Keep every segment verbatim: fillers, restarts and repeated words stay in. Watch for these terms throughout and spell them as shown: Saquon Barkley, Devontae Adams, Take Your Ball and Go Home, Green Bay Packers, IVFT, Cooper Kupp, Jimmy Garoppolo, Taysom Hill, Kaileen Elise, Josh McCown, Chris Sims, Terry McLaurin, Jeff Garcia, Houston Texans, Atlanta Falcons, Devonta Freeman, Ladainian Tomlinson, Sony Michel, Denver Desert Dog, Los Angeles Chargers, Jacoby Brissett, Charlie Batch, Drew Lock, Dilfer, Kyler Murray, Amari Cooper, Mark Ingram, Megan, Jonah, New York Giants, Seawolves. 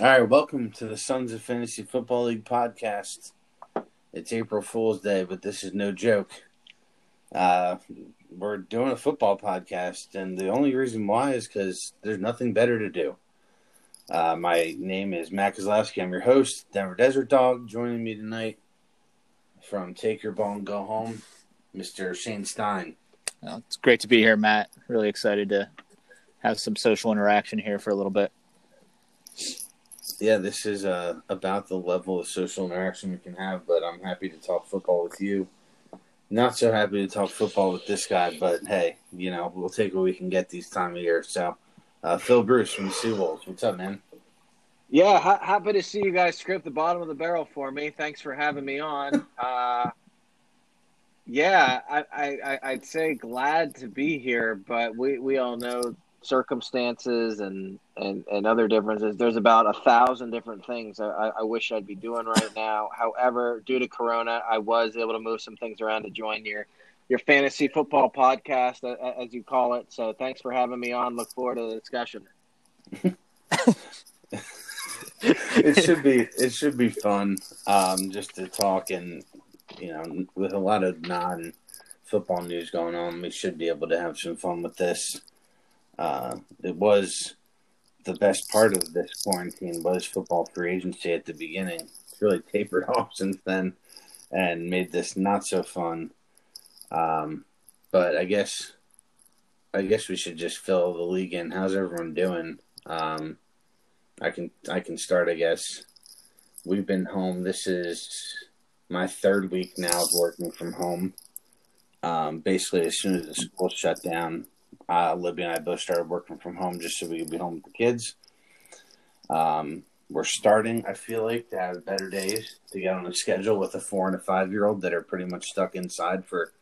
All right, welcome to the Sons of Fantasy Football League podcast. It's April Fool's Day, but this is no joke. Uh, we're doing a football podcast, and the only reason why is because there's nothing better to do. Uh, my name is Matt Kozlowski. I'm your host, Denver Desert Dog. Joining me tonight from Take Your Ball and Go Home, Mister Shane Stein. Well, it's great to be here, Matt. Really excited to have some social interaction here for a little bit. Yeah, this is uh, about the level of social interaction we can have, but I'm happy to talk football with you. Not so happy to talk football with this guy, but hey, you know, we'll take what we can get these time of year. So, uh, Phil Bruce from the Seawolves, what's up, man? Yeah, ha- happy to see you guys scrape the bottom of the barrel for me. Thanks for having me on. uh, yeah, I, I, I'd say glad to be here, but we, we all know circumstances and, and, and other differences. There's about a thousand different things I, I wish I'd be doing right now. However, due to Corona, I was able to move some things around to join your, your fantasy football podcast, as you call it. So thanks for having me on. Look forward to the discussion. It should be, it should be fun um, just to talk and, you know, with a lot of non football news going on, we should be able to have some fun with this. Uh, it was the best part of this quarantine was football free agency at the beginning. It's really tapered off since then and made this not so fun. Um, but I guess, I guess we should just fill the league in. How's everyone doing? Um, I can, I can start, I guess. We've been home. This is my third week now of working from home. Um, basically as soon as the school shut down, Uh, Libby and I both started working from home just so we could be home with the kids. Um, we're starting, I feel like, to have better days to get on a schedule with a four- and a five-year-old that are pretty much stuck inside for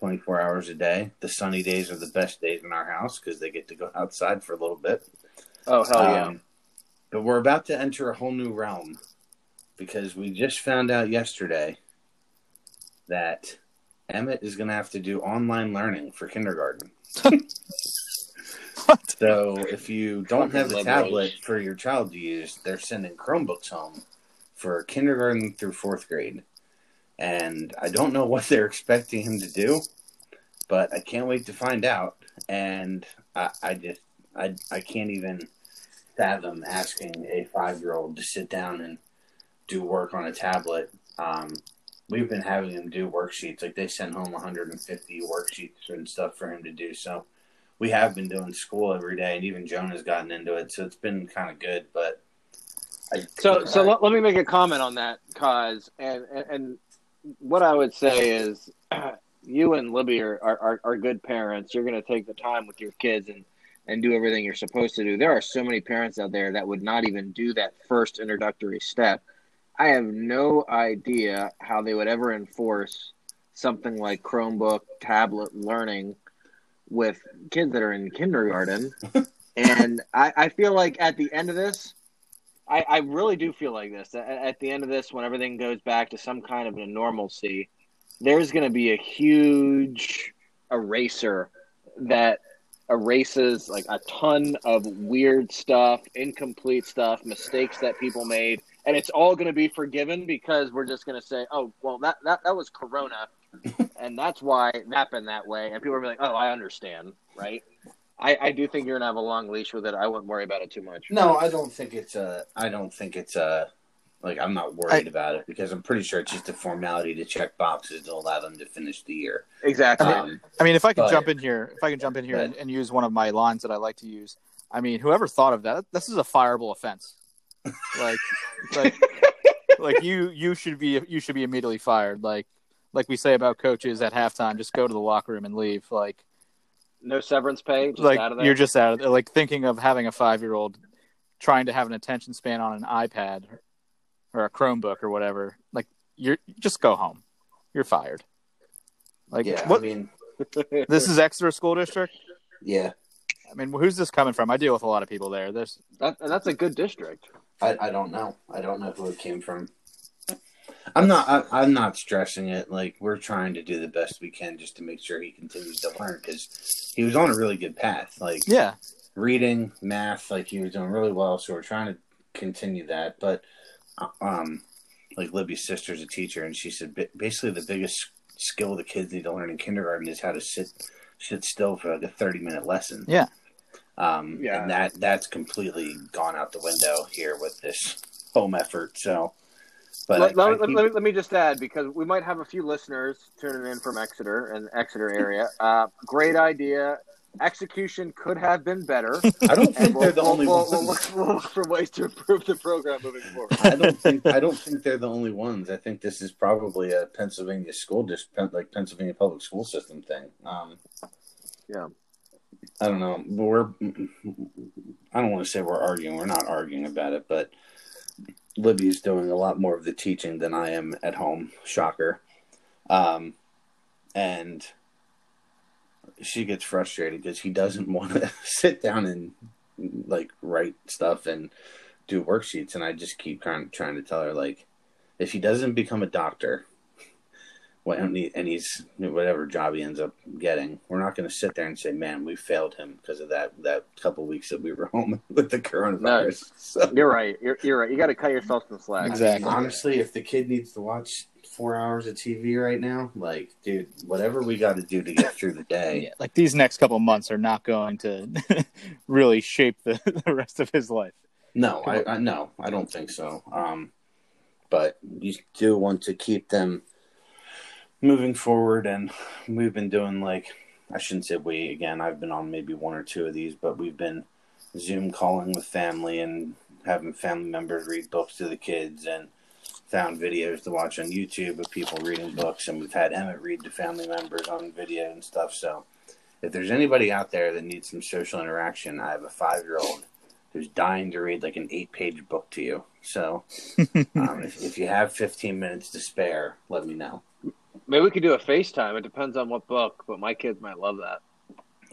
twenty-four hours a day. The sunny days are the best days in our house because they get to go outside for a little bit. Oh, hell yeah. Um, but we're about to enter a whole new realm because we just found out yesterday that Emmett is going to have to do online learning for kindergarten. So if you don't have a tablet for your child to use, they're sending Chromebooks home for kindergarten through fourth grade. And I don't know what they're expecting him to do, but I can't wait to find out. And I, I just, I, I can't even fathom asking a five-year-old to sit down and do work on a tablet. Um, We've been having him do worksheets. Like, they sent home one hundred fifty worksheets and stuff for him to do. So we have been doing school every day, and even Jonah's gotten into it. So it's been kind of good. But I, so I, so let, let me make a comment on that, Kaz. And, and and what I would say is uh, you and Libby are, are, are good parents. You're going to take the time with your kids and, and do everything you're supposed to do. There are so many parents out there that would not even do that first introductory step. I have no idea how they would ever enforce something like Chromebook, tablet learning with kids that are in kindergarten. And I, I feel like at the end of this, I, I really do feel like this. At, at the end of this, when everything goes back to some kind of a normalcy, there's going to be a huge eraser that erases like a ton of weird stuff, incomplete stuff, mistakes that people made. And it's all going to be forgiven because we're just going to say, oh, well, that, that, that was Corona, and that's why it happened that way. And people are going to be like, oh, I understand, right? I, I do think you're going to have a long leash with it. I wouldn't worry about it too much. No, I don't think it's a – I don't think it's a – like, I'm not worried I, about it because I'm pretty sure it's just a formality to check boxes to allow them to finish the year. Exactly. Um, I mean, if I could but, jump in here, if I could jump in here but, and, and use one of my lines that I like to use, I mean, whoever thought of that, this is a fireable offense. like, like, like you, you should be, you should be immediately fired. Like, like we say about coaches at halftime, just go to the locker room and leave. Like, no severance pay. Just like out of there. You're just out of there. Like thinking of having a five-year-old trying to have an attention span on an iPad or a Chromebook or whatever. Like you're just go home. You're fired. Like, yeah, what, I mean, this is Exeter School District. Yeah. I mean, who's this coming from? I deal with a lot of people there. There's that, that's a good district. I, I don't know. I don't know who it came from. I'm not. I, I'm not stressing it. Like we're trying to do the best we can just to make sure he continues to learn because he was on a really good path. Like yeah, reading, math. Like he was doing really well. So we're trying to continue that. But um, like Libby's sister's a teacher, and she said basically the biggest skill the kids need to learn in kindergarten is how to sit sit still for like a thirty minute lesson. Yeah. Um, yeah. And that that's completely gone out the window here with this home effort. So, but let, I, let, I keep... let, me, let me just add, because we might have a few listeners tuning in from Exeter and Exeter area. Uh, great idea. Execution could have been better. I don't think we'll, they're the we'll, only we'll, ones. We'll look, we'll look for ways to improve the program moving forward. I don't think I don't think they're the only ones. I think this is probably a Pennsylvania school district, like Pennsylvania public school system thing. Um, yeah. I don't know. We're I don't want to say we're arguing. We're not arguing about it, but Libby's doing a lot more of the teaching than I am at home. Shocker. Um, and she gets frustrated because he doesn't want to sit down and like write stuff and do worksheets. And I just keep kind of trying to tell her, like, if he doesn't become a doctor, and he's whatever job he ends up getting, we're not going to sit there and say, man, we failed him because of that, that couple weeks that we were home with the coronavirus. No, so, you're right. You're, you're right. You got to cut yourself some slack. Exactly. Honestly, if the kid needs to watch four hours of T V right now, like, dude, whatever we got to do to get through the day. Yeah, like these next couple of months are not going to really shape the, the rest of his life. No, I, I no, I don't think so. Um, but you do want to keep them moving forward, and we've been doing, like, I shouldn't say we again, I've been on maybe one or two of these, but we've been Zoom calling with family and having family members read books to the kids, and found videos to watch on YouTube of people reading books, and we've had Emmett read to family members on video and stuff. So if there's anybody out there that needs some social interaction, I have a five-year-old who's dying to read like an eight-page book to you. So um, if, if you have fifteen minutes to spare, let me know. Maybe we could do a FaceTime. It depends on what book, but my kids might love that.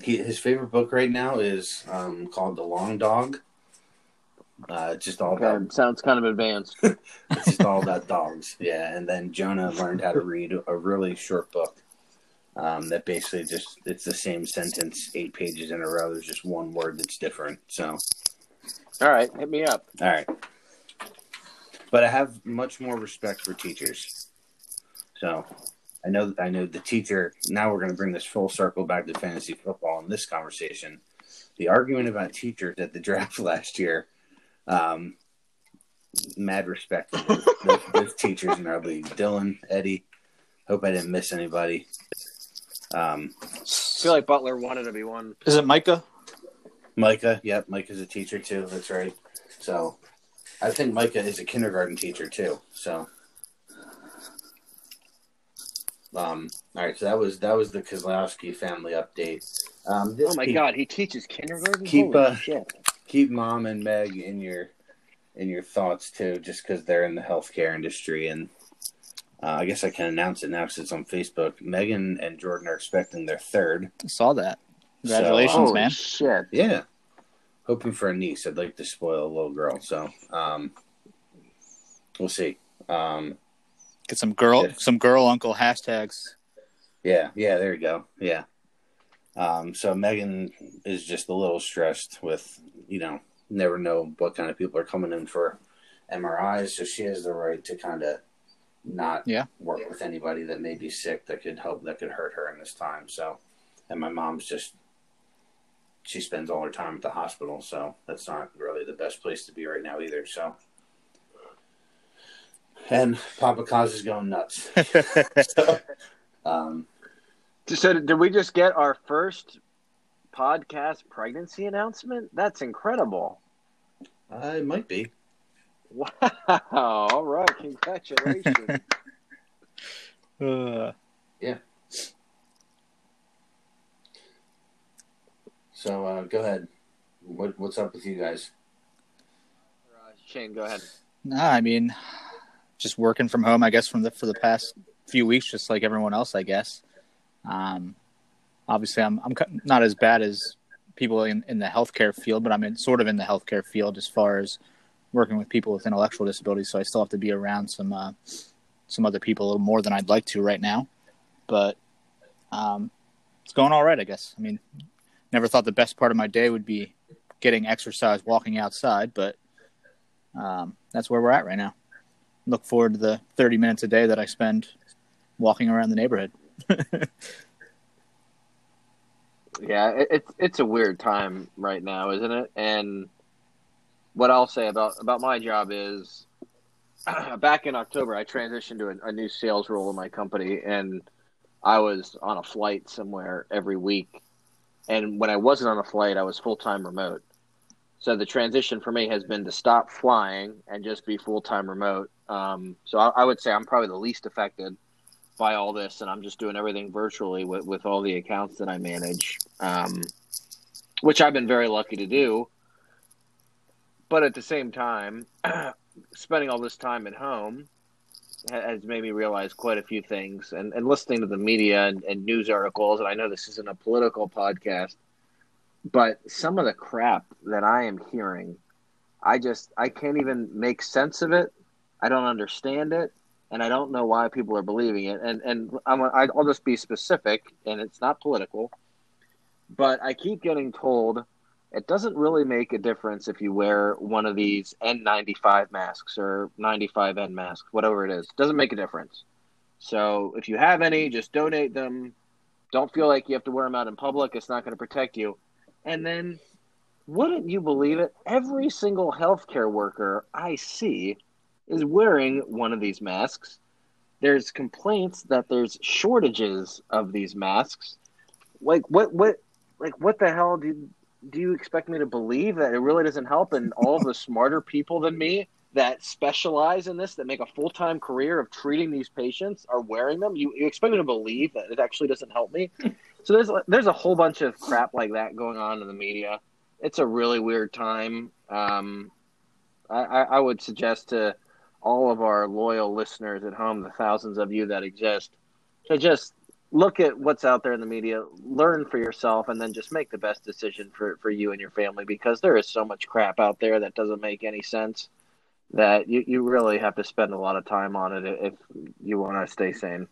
He, his favorite book right now is um, called The Long Dog. Uh, it's just all okay, about... Sounds kind of advanced. It's just all about dogs, yeah. And then Jonah learned how to read a really short book um, that basically just... It's the same sentence, eight pages in a row. There's just one word that's different, so... All right, hit me up. All right. But I have much more respect for teachers. So... I know I know the teacher, now we're going to bring this full circle back to fantasy football in this conversation. The argument about teachers at the draft last year, um, mad respect for those, those, those teachers in our league. Dylan, Eddie, hope I didn't miss anybody. Um, I feel like Butler wanted to be one. Is it Micah? Micah, yep. Micah's a teacher too, that's right. So I think Micah is a kindergarten teacher too, so... Um, all right, so that was that was the Kozlowski family update. Um, oh my keep, God, he teaches kindergarten. Keep uh, keep Mom and Meg in your in your thoughts too, just because they're in the healthcare industry, and uh, I guess I can announce it now because it's on Facebook. Megan and Jordan are expecting their third. I saw that. Congratulations, so, man! Shit. Yeah, hoping for a niece. I'd like to spoil a little girl, so um, we'll see. Um. Get some girl, yeah. some girl uncle hashtags. Yeah, yeah, there you go. Yeah. Um, so Megan is just a little stressed with, you know, never know what kind of people are coming in for M R Is. So she has the right to kind of not yeah. work with anybody that may be sick that could help, that could hurt her in this time. So, and my mom's just, she spends all her time at the hospital. So that's not really the best place to be right now either. So. And Papa Kaz is going nuts. so, um, so, did we just get our first podcast pregnancy announcement? That's incredible. Uh, it might be. Wow. All right. Congratulations. uh, yeah. So, uh, go ahead. What, what's up with you guys? Uh, Shane, go ahead. No, I mean... Just working from home, I guess, from the for the past few weeks, just like everyone else, I guess. Um, obviously, I'm I'm not as bad as people in, in the healthcare field, but I'm in, sort of in the healthcare field as far as working with people with intellectual disabilities. So I still have to be around some uh, some other people a little more than I'd like to right now. But um, it's going all right, I guess. I mean, never thought the best part of my day would be getting exercise, walking outside, but um, that's where we're at right now. Look forward to the thirty minutes a day that I spend walking around the neighborhood. Yeah, it, it's it's a weird time right now, isn't it? And what I'll say about, about my job is back in October, I transitioned to a, a new sales role in my company, and I was on a flight somewhere every week. And when I wasn't on a flight, I was full-time remote. So the transition for me has been to stop flying and just be full-time remote. Um, so I, I would say I'm probably the least affected by all this, and I'm just doing everything virtually with, with all the accounts that I manage, um, which I've been very lucky to do. But at the same time, spending all this time at home has made me realize quite a few things, and, and listening to the media and, and news articles. And I know this isn't a political podcast, but some of the crap that I am hearing, I just, I can't even make sense of it. I don't understand it. And I don't know why people are believing it. And, and I'm, I'll just be specific, and it's not political, but I keep getting told it doesn't really make a difference if you wear one of these N ninety-five masks or ninety-five N masks, whatever it is. It doesn't make a difference. So if you have any, just donate them. Don't feel like you have to wear them out in public. It's not going to protect you. And then, wouldn't you believe it? Every single healthcare worker I see is wearing one of these masks. There's complaints that there's shortages of these masks. Like what? What? Like what the hell do? You, Do you expect me to believe that it really doesn't help? And all the smarter people than me that specialize in this, that make a full-time career of treating these patients, are wearing them? You, you expect me to believe that it actually doesn't help me? So there's there's a whole bunch of crap like that going on in the media. It's a really weird time. Um, I, I would suggest to all of our loyal listeners at home, the thousands of you that exist, to just look at what's out there in the media, learn for yourself, and then just make the best decision for, for you and your family, because there is so much crap out there that doesn't make any sense that you, you really have to spend a lot of time on it if you want to stay sane.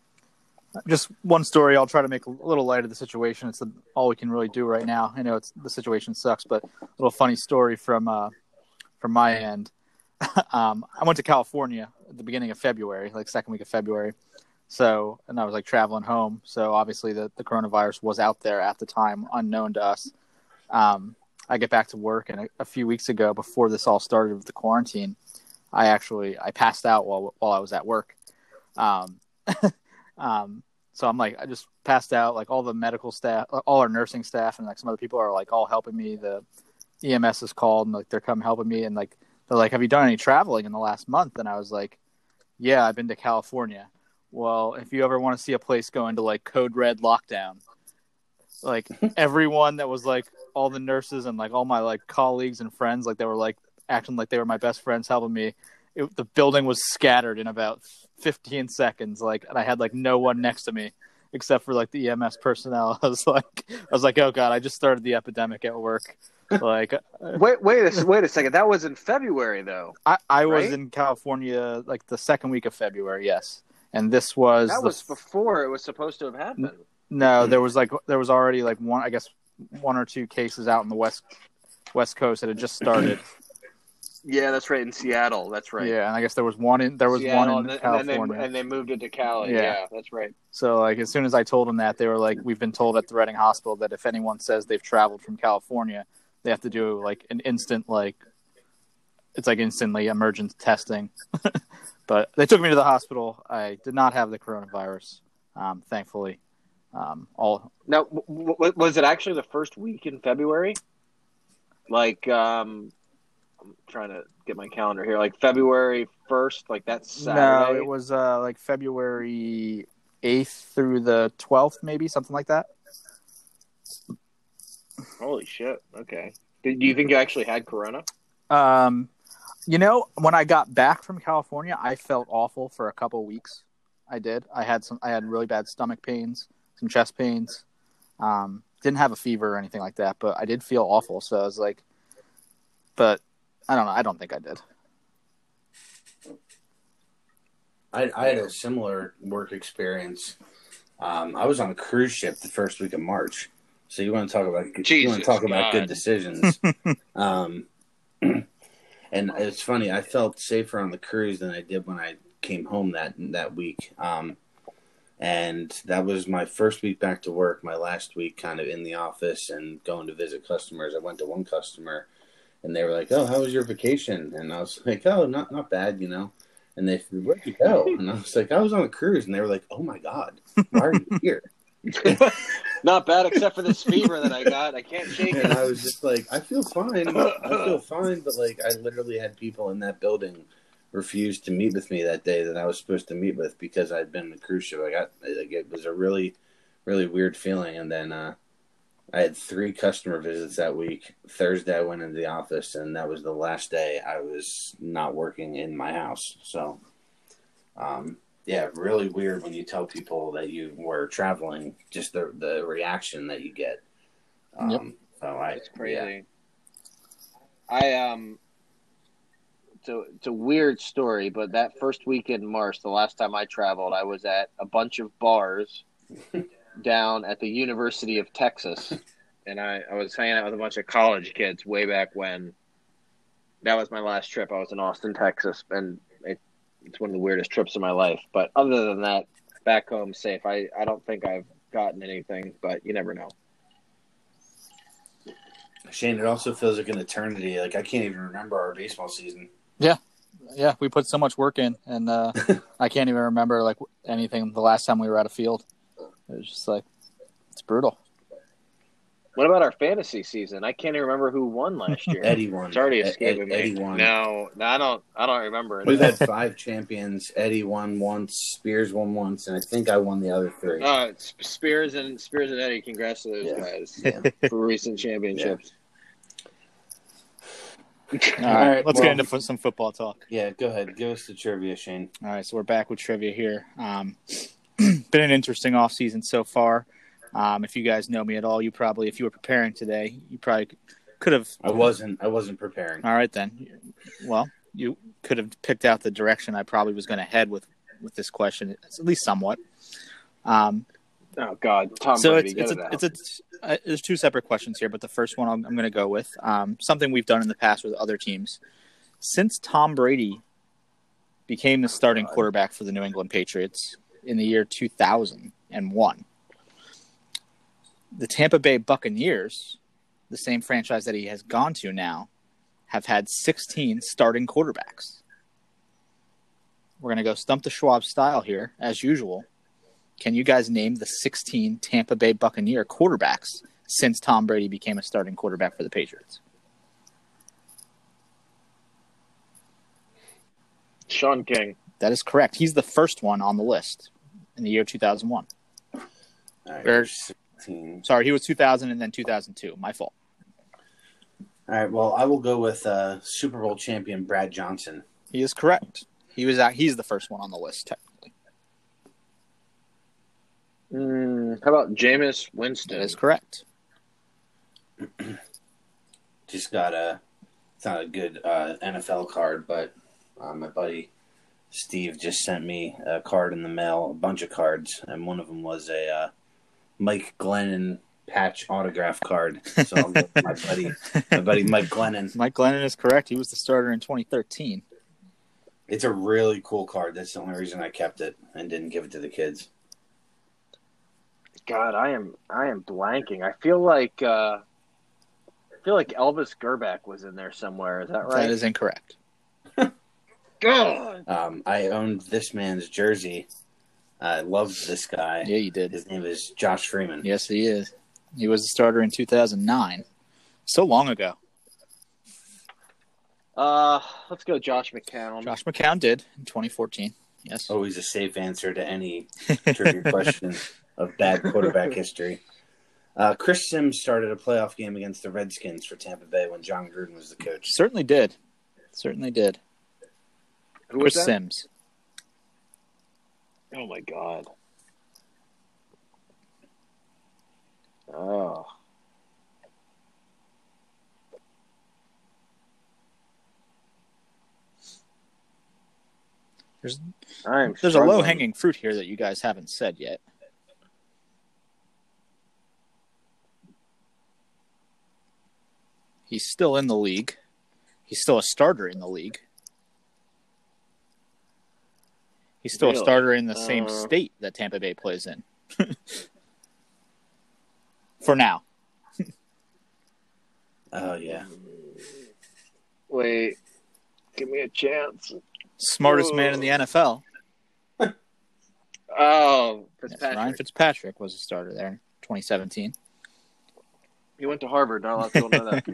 Just one story. I'll try to make a little light of the situation. It's the, all we can really do right now. I know it's the situation sucks, but a little funny story from, uh, from my end. um, I went to California at the beginning of February, like second week of February. So, and I was like traveling home. So obviously the, the coronavirus was out there at the time, unknown to us. Um, I get back to work, and a, a few weeks ago, before this all started with the quarantine, I actually, I passed out while, while I was at work. Um, um, so I'm like, I just passed out. Like all the medical staff, all our nursing staff, and like some other people are like all helping me. The E M S is called, and like, they're come helping me. And like, they're like, have you done any traveling in the last month? And I was like, yeah, I've been to California. Well, if you ever want to see a place go into like code red lockdown, like everyone that was like all the nurses and like all my like colleagues and friends, like they were like acting like they were my best friends helping me. It, the building was scattered in about fifteen seconds. Like, and I had like no one next to me except for like the E M S personnel. I was like, I was like, oh God, I just started the epidemic at work. Like, wait, wait, a, wait a second. That was in February though. I, I right? was in California like the second week of February. Yes. And this was that was the, before it was supposed to have happened. No, there was like there was already like one, I guess, one or two cases out in the west west coast that had just started. Yeah, that's right, in Seattle. That's right. Yeah, and I guess there was one in there was Seattle, one in and California, and, they, and they moved it to Cali. Yeah. yeah, that's right. So like as soon as I told them that, they were like, "We've been told at the Reading Hospital that if anyone says they've traveled from California, they have to do like an instant like it's like instantly emergent testing." But they took me to the hospital. I did not have the coronavirus, um, thankfully. Um, all now, w- w- was it actually the first week in February? Like, um, I'm trying to get my calendar here. Like February first, like that Saturday? No, it was uh, like February eighth through the twelfth, maybe, something like that. Holy shit. Okay. Do you think you actually had corona? Um. You know, when I got back from California, I felt awful for a couple weeks. I did. I had some. I had really bad stomach pains, some chest pains. Um, didn't have a fever or anything like that, but I did feel awful. So I was like, but I don't know. I don't think I did. I, I had a similar work experience. Um, I was on a cruise ship the first week of March. So you want to talk about Jesus you want to talk God. about good decisions. um And it's funny, I felt safer on the cruise than I did when I came home that that week. Um, and that was my first week back to work, my last week kind of in the office and going to visit customers. I went to one customer, and they were like, oh, how was your vacation? And I was like, oh, not not bad, you know. And they said, where'd you go? And I was like, I was on a cruise. And they were like, oh, my God, why are you here? Not bad, except for this fever that I got. I can't shake it. And I was just like, I feel fine. I feel fine. But, like, I literally had people in that building refuse to meet with me that day that I was supposed to meet with because I'd been on a cruise ship. I got, like, it was a really, really weird feeling. And then uh, I had three customer visits that week. Thursday, I went into the office, and that was the last day I was not working in my house. So, um yeah, really weird when you tell people that you were traveling, just the the reaction that you get. Um, yep. So I, it's crazy. Yeah. I um, it's a, it's a weird story, but that first week in March, the last time I traveled, I was at a bunch of bars down at the University of Texas, and I, I was hanging out with a bunch of college kids way back when. That was my last trip. I was in Austin, Texas, and it It's one of the weirdest trips of my life. But other than that, back home safe. I, I don't think I've gotten anything, but you never know. Shane, it also feels like an eternity. Like, I can't even remember our baseball season. Yeah. Yeah, we put so much work in, and uh, I can't even remember, like, anything the last time we were at a field. It was just like, it's brutal. What about our fantasy season? I can't even remember who won last year. Eddie won. It's already escaping Ed, Ed, me. No, no, I don't. I don't remember. We've had five champions. Eddie won once. Spears won once, and I think I won the other three. Uh, Spears and Spears and Eddie. Congrats to those yeah. guys yeah. for recent championships. Yeah. All right, let's well, get into f- some football talk. Yeah, go ahead. Give us the trivia, Shane. All right, so we're back with trivia here. Um, been an interesting offseason so far. Um, if you guys know me at all, you probably, if you were preparing today, you probably could have. I wasn't. I wasn't preparing. All right, then. Well, you could have picked out the direction I probably was going to head with, with this question, at least somewhat. Um, oh, God. Tom so Brady, it's, it's, a, it it's a, it's a, uh, there's two separate questions here, but the first one I'm, I'm going to go with um, something we've done in the past with other teams. Since Tom Brady became the starting oh, quarterback for the New England Patriots in the year two thousand one, the Tampa Bay Buccaneers, the same franchise that he has gone to now, have had sixteen starting quarterbacks. We're going to go stump the Schwab style here, as usual. Can you guys name the sixteen Tampa Bay Buccaneer quarterbacks since Tom Brady became a starting quarterback for the Patriots? Sean King. That is correct. He's the first one on the list in the year two thousand one. Nice. There's... Team. Sorry, he was two thousand and then two thousand two. My fault. All right, well, I will go with uh, Super Bowl champion Brad Johnson. He is correct. He was out, he's the first one on the list, technically. Mm, how about Jameis Winston? That is correct. Just got a – it's not a good uh, N F L card, but uh, my buddy Steve just sent me a card in the mail, a bunch of cards, and one of them was a uh, – Mike Glennon patch autograph card. So I'll go with my buddy, my buddy Mike Glennon. Mike Glennon is correct. He was the starter in twenty thirteen. It's a really cool card. That's the only reason I kept it and didn't give it to the kids. God, I am I am blanking. I feel like uh, I feel like Elvis Gerback was in there somewhere. Is that right? That is incorrect. God. Um, I owned this man's jersey. I loved this guy. Yeah, you did. His name is Josh Freeman. Yes, he is. He was a starter in two thousand nine. So long ago. Uh, let's go Josh McCown. Josh McCown did in twenty fourteen. Yes. Always a safe answer to any trivia question of bad quarterback history. Uh, Chris Sims started a playoff game against the Redskins for Tampa Bay when John Gruden was the coach. Certainly did. Certainly did. Who was Chris that? Sims. Oh, my God. Oh. There's, there's a low-hanging fruit here that you guys haven't said yet. He's still in the league. He's still a starter in the league. He's still really? a starter in the uh, same state that Tampa Bay plays in. For now. Oh, yeah. Wait. Give me a chance. Smartest Ooh. man in the N F L. Oh, Fitzpatrick. Yes, Ryan Fitzpatrick was a starter there in twenty seventeen. He went to Harvard. Not a lot of people know that.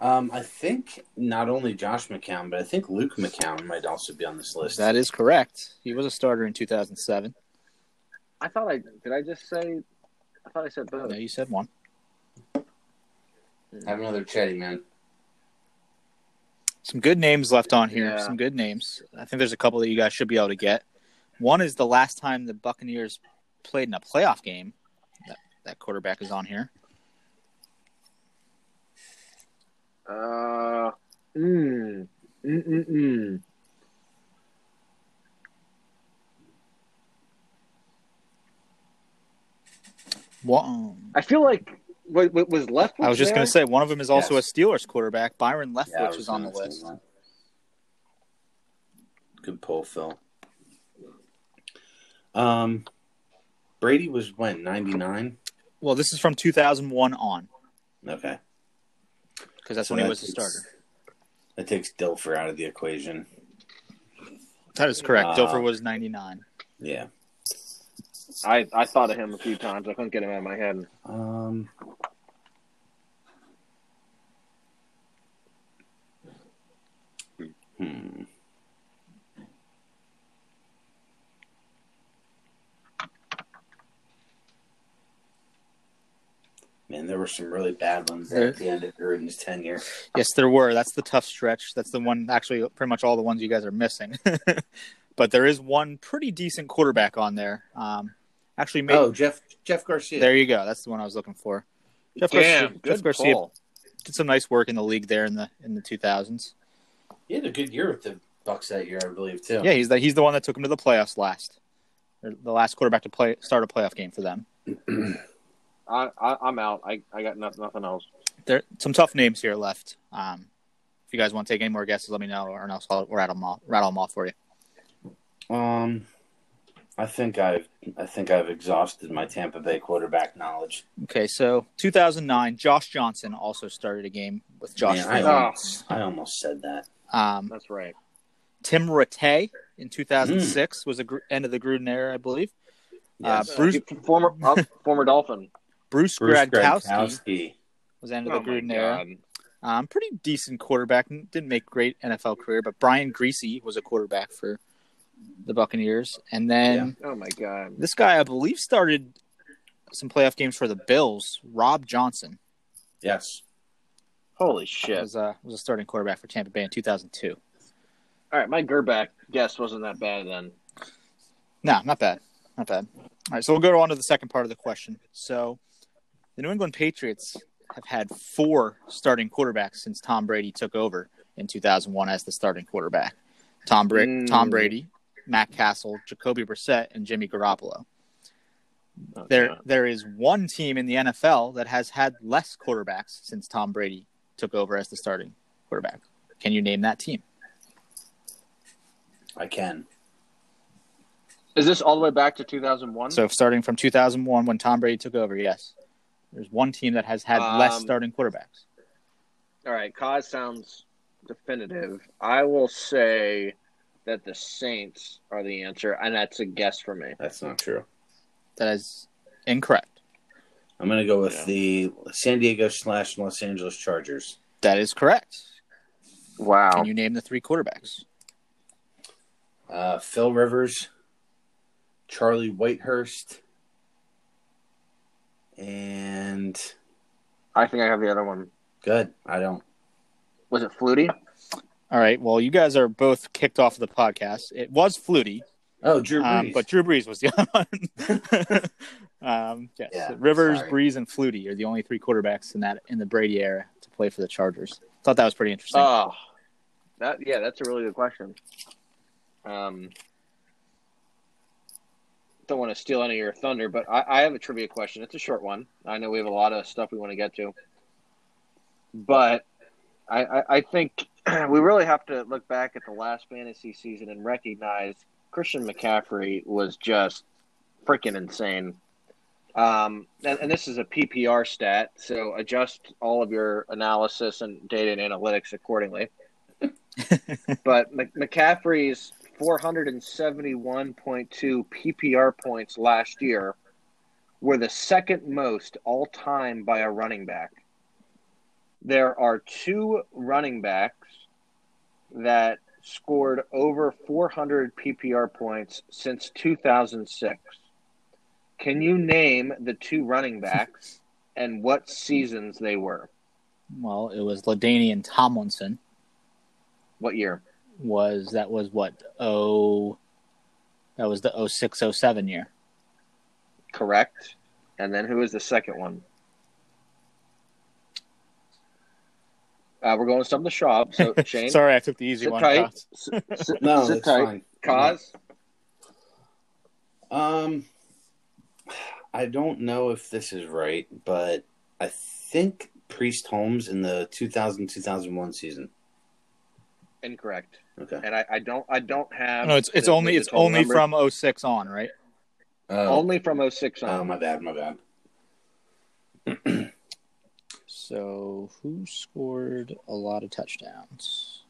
um, I think not only Josh McCown, but I think Luke McCown might also be on this list. That is correct. He was a starter in two thousand seven. I thought I – did I just say – I thought I said both. No, you said one. Have another chatty, man. Some good names left on here. Yeah. Some good names. I think there's a couple that you guys should be able to get. One is the last time the Buccaneers played in a playoff game. That, that quarterback is on here. Uh, mm, mm, mm, mm. Wow. I feel like what, what was Leftwich I was just going to say, one of them is also yes. a Steelers quarterback. Byron Leftwich yeah, is on the list. That. Good pull, Phil. Um, Brady was when ninety-nine. Well, this is from two thousand one on. Okay, because that's so when that he was takes, a starter. That takes Dilfer out of the equation. That is correct. Uh, Dilfer was ninety-nine. Yeah, I I thought of him a few times. I couldn't get him out of my head. Um, hmm. Man, there were some really bad ones at the end of Gruden's tenure. Yes, there were. That's the tough stretch. That's the one, actually, pretty much all the ones you guys are missing. But there is one pretty decent quarterback on there. Um, actually, made... Oh, Jeff Jeff Garcia. There you go. That's the one I was looking for. Jeff Damn, Garcia, Jeff Garcia did some nice work in the league there in the in the two thousands. He had a good year with the Bucs that year, I believe, too. Yeah, he's the, he's the one that took him to the playoffs last. The last quarterback to play start a playoff game for them. I, I, I'm out. I, I got nothing, nothing else. There some tough names here left. Um, if you guys want to take any more guesses, let me know, or else I'll rattle them off, rattle them off for you. Um, I think I've I think I've exhausted my Tampa Bay quarterback knowledge. Okay, so two thousand nine, Josh Johnson also started a game with Josh. Man, I, almost, I almost said that. Um, that's right. Tim Rattay in two thousand six mm. was the gr- end of the Gruden era, I believe. Yes. Uh, Bruce, uh, former uh, former Dolphin. Bruce, Bruce Gradkowski, Gradkowski was the end of the oh Gruden era. Um, pretty decent quarterback. Didn't make great N F L career, but Brian Greasy was a quarterback for the Buccaneers. And then yeah. oh my God. this guy, I believe, started some playoff games for the Bills, Rob Johnson. Yes. Holy shit. Was a, was a starting quarterback for Tampa Bay in two thousand two. All right, my Gerback guess wasn't that bad then. No, not bad. Not bad. All right, so we'll go on to the second part of the question. So the New England Patriots have had four starting quarterbacks since Tom Brady took over in two thousand one as the starting quarterback. Tom, Bra- mm. Tom Brady, Matt Castle, Jacoby Brissett, and Jimmy Garoppolo. Okay. There, there is one team in the N F L that has had less quarterbacks since Tom Brady took over as the starting quarterback. Can you name that team? I can. Is this all the way back to two thousand one? So starting from two thousand one when Tom Brady took over, yes. There's one team that has had um, less starting quarterbacks. All right, Kaz sounds definitive. I will say that the Saints are the answer, and that's a guess for me. That's not true. That is incorrect. I'm going to go with yeah. the San Diego slash Los Angeles Chargers. That is correct. Wow. Can you name the three quarterbacks? Uh, Phil Rivers, Charlie Whitehurst, and I think I have the other one. Good. I don't. Was it Flutie? All right. Well, you guys are both kicked off of the podcast. It was Flutie. Oh, Drew Brees. Um, but Drew Brees was the other one. um, yes. Yeah, Rivers, sorry. Brees, and Flutie are the only three quarterbacks in that in the Brady era to play for the Chargers. Thought that was pretty interesting. Oh, that yeah, that's a really good question. Um, don't want to steal any of your thunder, but I, I have a trivia question. It's a short one. I know we have a lot of stuff we want to get to, but I, I, I think we really have to look back at the last fantasy season and recognize Christian McCaffrey was just freaking insane. Um, and, and this is a P P R stat, so adjust all of your analysis and data and analytics accordingly. But McCaffrey's four seventy-one point two P P R points last year were the second most all-time by a running back. There are two running backs that scored over four hundred P P R points since two thousand six. Can you name the two running backs and what seasons they were? Well, it was LaDainian Tomlinson. What year? Was that was what oh, that was the oh six oh seven year. Correct. And then who is the second one? Uh, we're going with something to Schaub. So Shane, sorry, I took the easy sit one. Tight. S- s- no, sit tight. Cause. Um, I don't know if this is right, but I think Priest Holmes in the two thousand two thousand one season. Incorrect. Okay. And I, I don't I don't have No, it's it's the, only the it's only number. From oh six on, right? Uh, only from oh six on. Oh, my bad, my bad. So, who scored a lot of touchdowns?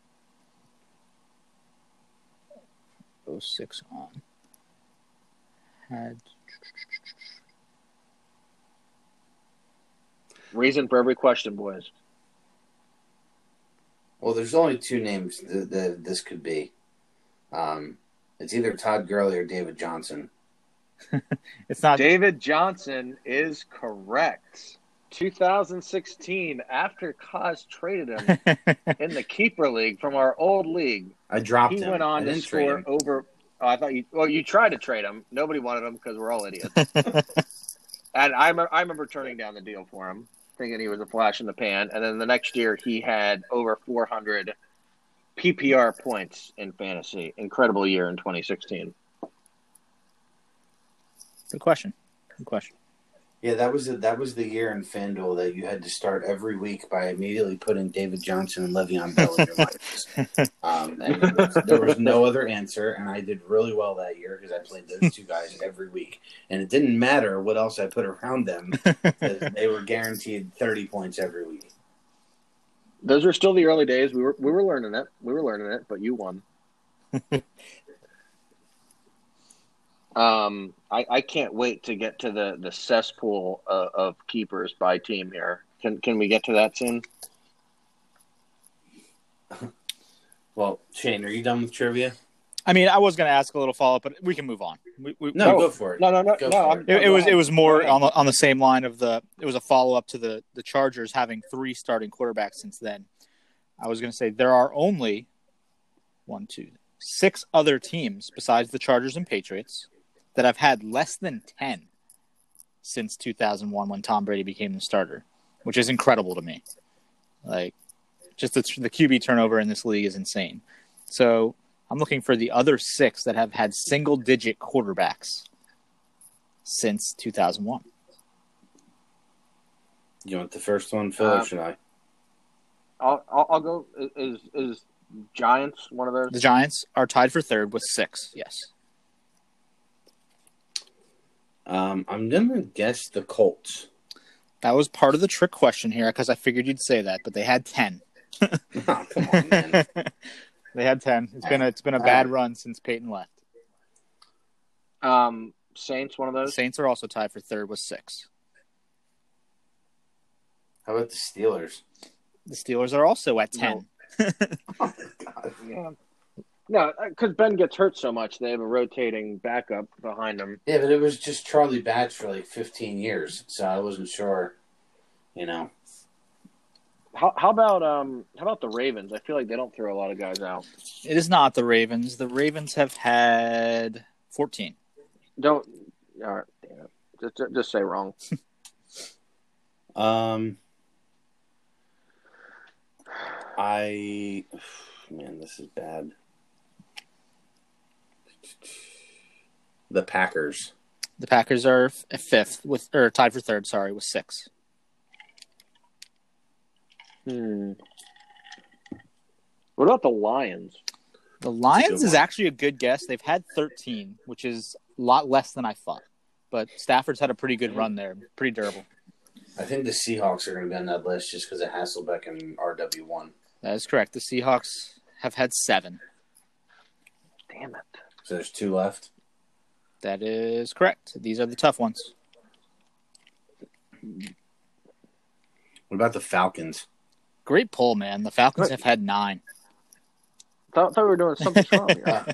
oh six on. Had reason for every question, boys. Well, there's only two names that, that this could be. Um, it's either Todd Gurley or David Johnson. It's not. David Johnson is correct. two thousand sixteen, after Kaz traded him in the keeper league from our old league, I dropped he him. He went on I to score over. Oh, I thought you. Well, you tried to trade him. Nobody wanted him because we're all idiots. And I, I remember turning down the deal for him, thinking he was a flash in the pan. And then the next year, he had over four hundred P P R points in fantasy. Incredible year in twenty sixteen. Good question. Good question. Yeah, that was a, that was the year in FanDuel that you had to start every week by immediately putting David Johnson and Le'Veon Bell in your lineups. Um, there was, there was no other answer, and I did really well that year because I played those two guys every week, and it didn't matter what else I put around them; they were guaranteed thirty points every week. Those were still the early days. We were we were learning it. We were learning it, but you won. Um, I, I can't wait to get to the, the cesspool uh, of keepers by team here. Can can we get to that soon? Well, Shane, are you done with trivia? I mean, I was going to ask a little follow-up, but we can move on. We, we, no, we, go for it. No, no, no. Go no it. It, it was it was more on the, on the same line of the – it was a follow-up to the, the Chargers having three starting quarterbacks since then. I was going to say there are only one, two, six other teams besides the Chargers and Patriots that have had less than ten since two thousand one when Tom Brady became the starter, which is incredible to me. Like, just the, the Q B turnover in this league is insane. So I'm looking for the other six that have had single-digit quarterbacks since two thousand one. You want the first one, Phil, um, or should I? I'll, I'll, I'll go is is Giants, one of those? The Giants are tied for third with six, yes. Um, I'm going to guess the Colts. That was part of the trick question here because I figured you'd say that, but they had ten. Oh, come on, man. They had ten. It's been a, it's been a bad run since Peyton left. Um, Saints, one of those? Saints are also tied for third with six. How about the Steelers? The Steelers are also at ten. No. Oh, God. Yeah. No, because Ben gets hurt so much, they have a rotating backup behind him. Yeah, but it was just Charlie Batch for like fifteen years, so I wasn't sure, you know. How, how about um, how about the Ravens? I feel like they don't throw a lot of guys out. It is not the Ravens. The Ravens have had fourteen. Don't all right, damn it. Just just say wrong. um, I man, this is bad. The Packers. The Packers are fifth with, or tied for third. Sorry, with six. Hmm. What about the Lions? The Lions is actually a good guess. They've had thirteen, which is a lot less than I thought. But Stafford's had a pretty good run there, pretty durable. I think the Seahawks are going to be on that list just because of Hasselbeck and R W one. That is correct. The Seahawks have had seven. Damn it. So there's two left? That is correct. These are the tough ones. What about the Falcons? Great pull, man. The Falcons have had nine. I thought, thought we were doing something wrong here.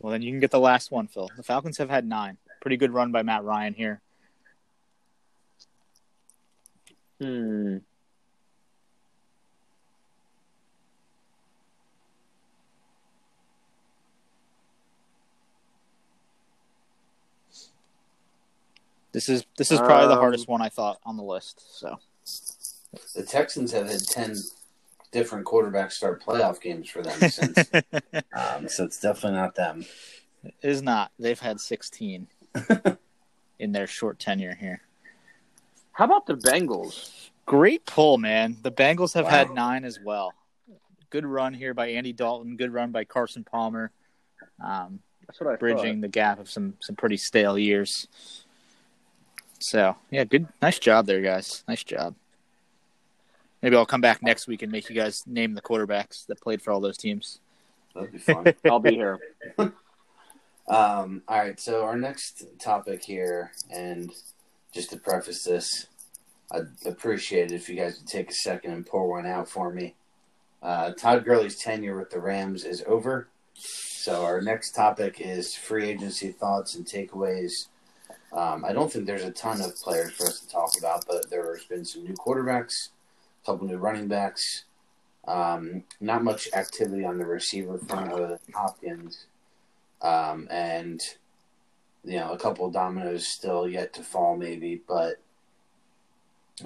Well, then you can get the last one, Phil. The Falcons have had nine. Pretty good run by Matt Ryan here. Hmm. This is this is probably um, the hardest one I thought on the list. So the Texans have had ten different quarterbacks start playoff games for them since, um, so it's definitely not them. It is not. They've had sixteen in their short tenure here. How about the Bengals? Great pull, man. The Bengals have wow. had nine as well. Good run here by Andy Dalton. Good run by Carson Palmer. Um, That's what I bridging thought. The gap of some some pretty stale years. So, yeah, good. Nice job there, guys. Nice job. Maybe I'll come back next week and make you guys name the quarterbacks that played for all those teams. That'd be fun. I'll be here. um, all right, so our next topic here, and just to preface this, I'd appreciate it if you guys would take a second and pour one out for me. Uh, Todd Gurley's tenure with the Rams is over. So our next topic is free agency thoughts and takeaways. Um, I don't think there's a ton of players for us to talk about, but there's been some new quarterbacks, a couple new running backs, um, not much activity on the receiver front other than Hopkins, um, and you know a couple of dominoes still yet to fall maybe. But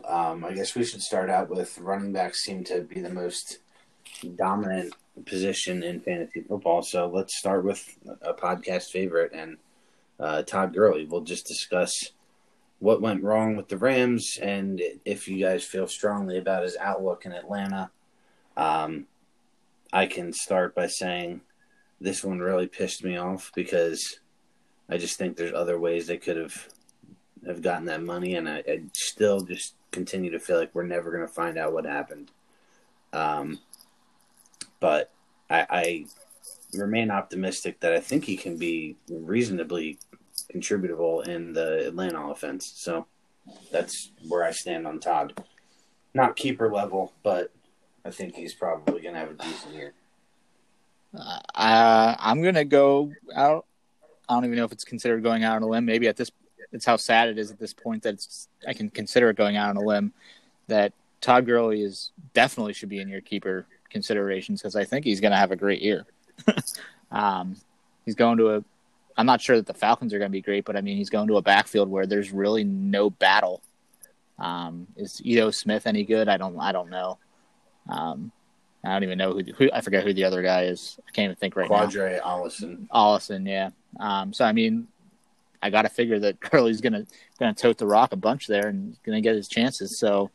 um, I guess we should start out with running backs seem to be the most dominant position in fantasy football. So let's start with a podcast favorite and. Uh, Todd Gurley. We'll just discuss what went wrong with the Rams and if you guys feel strongly about his outlook in Atlanta. Um, I can start by saying this one really pissed me off because I just think there's other ways they could have have gotten that money, and I, I still just continue to feel like we're never going to find out what happened. Um, but I, I remain optimistic that I think he can be reasonably contributable in the Atlanta offense. So that's where I stand on Todd. Not keeper level, but I think he's probably going to have a decent year. Uh, I, I'm going to go out. I don't even know if it's considered going out on a limb. Maybe at this, it's how sad it is at this point that it's, I can consider it going out on a limb that Todd Gurley is definitely should be in your keeper considerations because I think he's going to have a great year. um, he's going to a I'm not sure that the Falcons are going to be great, but I mean he's going to a backfield where there's really no battle. Um, is Edo Smith any good? I don't I don't know. Um, I don't even know who, who I forget who the other guy is. I can't even think right Quadre now. Quadre Allison. Allison, yeah. Um, so I mean I got to figure that Curley's going to going to tote the rock a bunch there and going to get his chances. So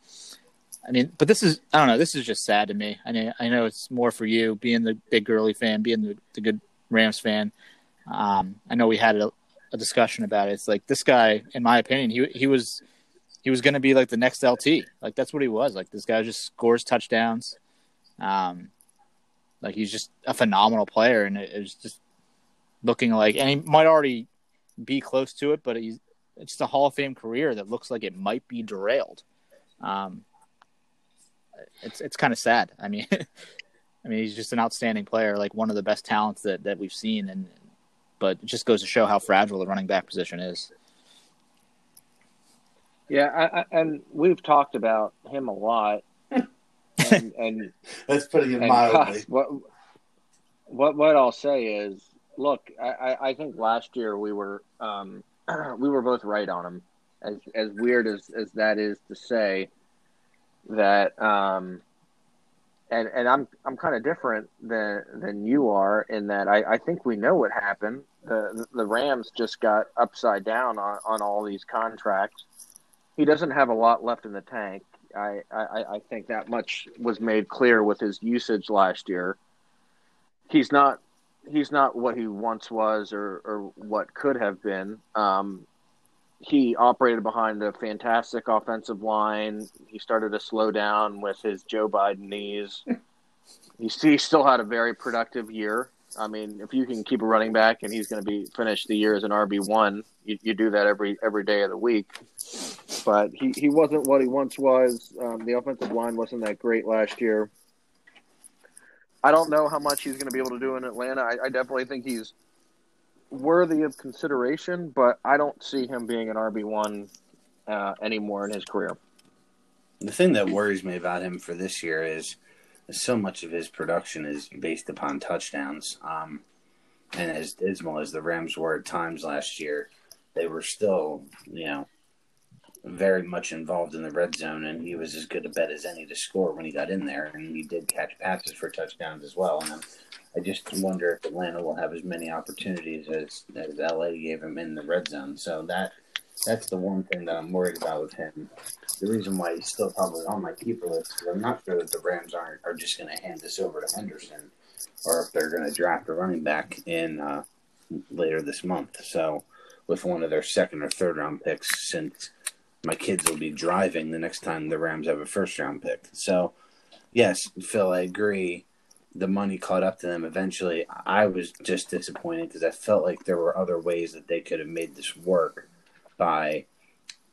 I mean, but this is, I don't know, this is just sad to me. I mean, I know it's more for you, being the big Gurley fan, being the, the good Rams fan. Um, I know we had a, a discussion about it. It's like this guy, in my opinion, he he was he was going to be like the next L T. Like, that's what he was. Like, this guy just scores touchdowns. Um, like, he's just a phenomenal player, and it, it was just looking like, and he might already be close to it, but he's, it's a Hall of Fame career that looks like it might be derailed. Um It's it's kind of sad. I mean, I mean he's just an outstanding player, like one of the best talents that, that we've seen. And but it just goes to show how fragile the running back position is. Yeah, I, I, and we've talked about him a lot. And, and that's putting it mildly. Gosh, what what what I'll say is, look, I, I think last year we were um, we were both right on him. As as weird as, as that is to say. That um, and and I'm I'm kind of different than than you are in that I, I think we know what happened. The the Rams just got upside down on, on all these contracts. He doesn't have a lot left in the tank, I, I, I think that much was made clear with his usage last year. He's not he's not what he once was or, or what could have been. Um, he operated behind a fantastic offensive line. He started to slow down with his Joe Biden knees. You see, he still had a very productive year. I mean, if you can keep a running back and he's going to be finish the year as an R B one, you, you do that every every day of the week. But he, he wasn't what he once was. Um, the offensive line wasn't that great last year. I don't know how much he's going to be able to do in Atlanta. I, I definitely think he's worthy of consideration, but I don't see him being an R B one uh, anymore in his career. The thing that worries me about him for this year is so much of his production is based upon touchdowns. Um, and as dismal as the Rams were at times last year, they were still, you know, very much involved in the red zone, and he was as good a bet as any to score when he got in there, and he did catch passes for touchdowns as well. And I'm, I just wonder if Atlanta will have as many opportunities as, as L A gave him in the red zone. So that that's the one thing that I'm worried about with him. The reason why he's still probably on my keeper list is I'm not sure that the Rams aren't are just going to hand this over to Henderson, or if they're going to draft a running back in uh, later this month. So with one of their second or third round picks, since my kids will be driving the next time the Rams have a first-round pick. So, yes, Phil, I agree. The money caught up to them eventually. I was just disappointed because I felt like there were other ways that they could have made this work by,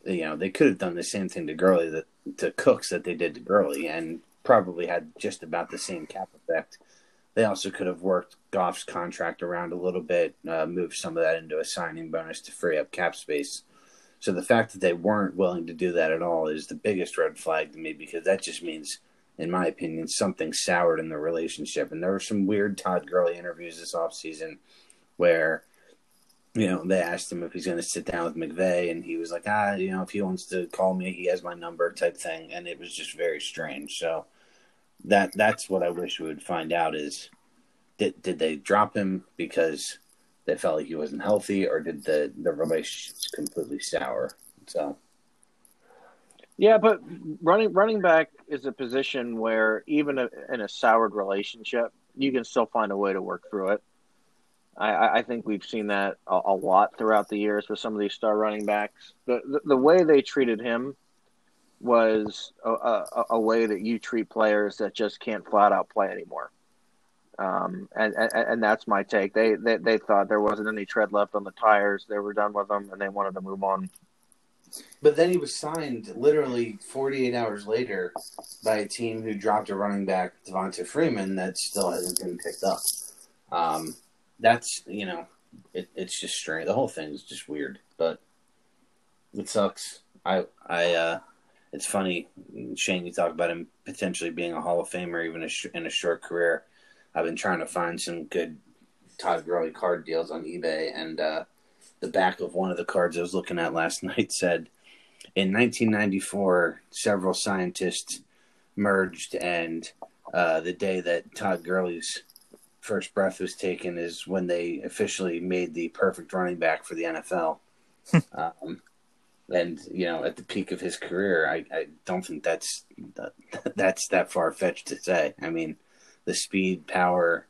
you know, they could have done the same thing to Gurley, that, to Cooks that they did to Gurley, and probably had just about the same cap effect. They also could have worked Goff's contract around a little bit, uh, moved some of that into a signing bonus to free up cap space. So the fact that they weren't willing to do that at all is the biggest red flag to me, because that just means, in my opinion, something soured in the relationship. And there were some weird Todd Gurley interviews this offseason where, you know, they asked him if he's going to sit down with McVay, and he was like, ah, you know, if he wants to call me, he has my number type thing. And it was just very strange. So that that's what I wish we would find out is, did, did they drop him because – they felt like he wasn't healthy, or did the, the relationship completely sour? So, yeah, but running running back is a position where even a, in a soured relationship, you can still find a way to work through it. I, I think we've seen that a, a lot throughout the years with some of these star running backs. The the, the way they treated him was a, a, a way that you treat players that just can't flat out play anymore. Um, and, and, and that's my take. They, they they thought there wasn't any tread left on the tires. They were done with them, and they wanted to move on. But then he was signed literally forty-eight hours later by a team who dropped a running back, Devonta Freeman, that still hasn't been picked up. Um, that's, you know, it, it's just strange. The whole thing is just weird, but it sucks. I, I, uh, it's funny, Shane, you talk about him potentially being a Hall of Famer even a sh- in a short career. I've been trying to find some good Todd Gurley card deals on eBay, and uh, the back of one of the cards I was looking at last night said, in nineteen ninety-four, several scientists merged, and uh, the day that Todd Gurley's first breath was taken is when they officially made the perfect running back for the N F L. um, and, you know, at the peak of his career, I, I don't think that's that, that's that far-fetched to say. I mean, the speed, power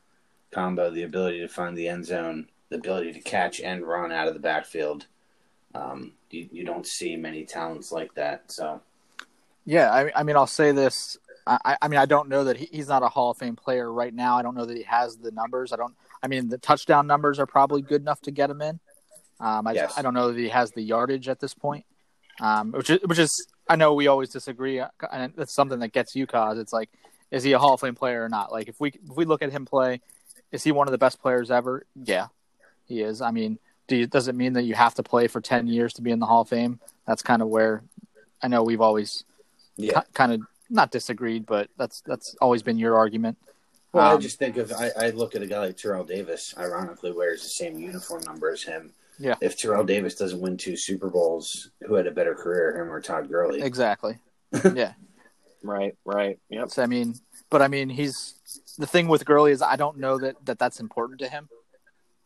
combo, the ability to find the end zone, the ability to catch and run out of the backfield. Um, you, you don't see many talents like that. So, yeah, I, I mean, I'll say this. I, I mean, I don't know that he, he's not a Hall of Fame player right now. I don't know that he has the numbers. I don't. I mean, the touchdown numbers are probably good enough to get him in. Um, I, yes. I don't know that he has the yardage at this point, um, which is, which is I know we always disagree, and that's something that gets you, Kaz. It's like, is he a Hall of Fame player or not? Like, if we if we look at him play, is he one of the best players ever? Yeah, he is. I mean, do you, does it mean that you have to play for ten years to be in the Hall of Fame? That's kind of where I know we've always yeah. c- kind of not disagreed, but that's that's always been your argument. Well, um, I just think of I, I look at a guy like Terrell Davis, ironically wears the same uniform number as him. Yeah. If Terrell Davis doesn't win two Super Bowls, who had a better career, him or Todd Gurley? Exactly. Yeah. Right, right. Yep. So, I mean, but I mean, he's the thing with Gurley is I don't know that, that that's important to him.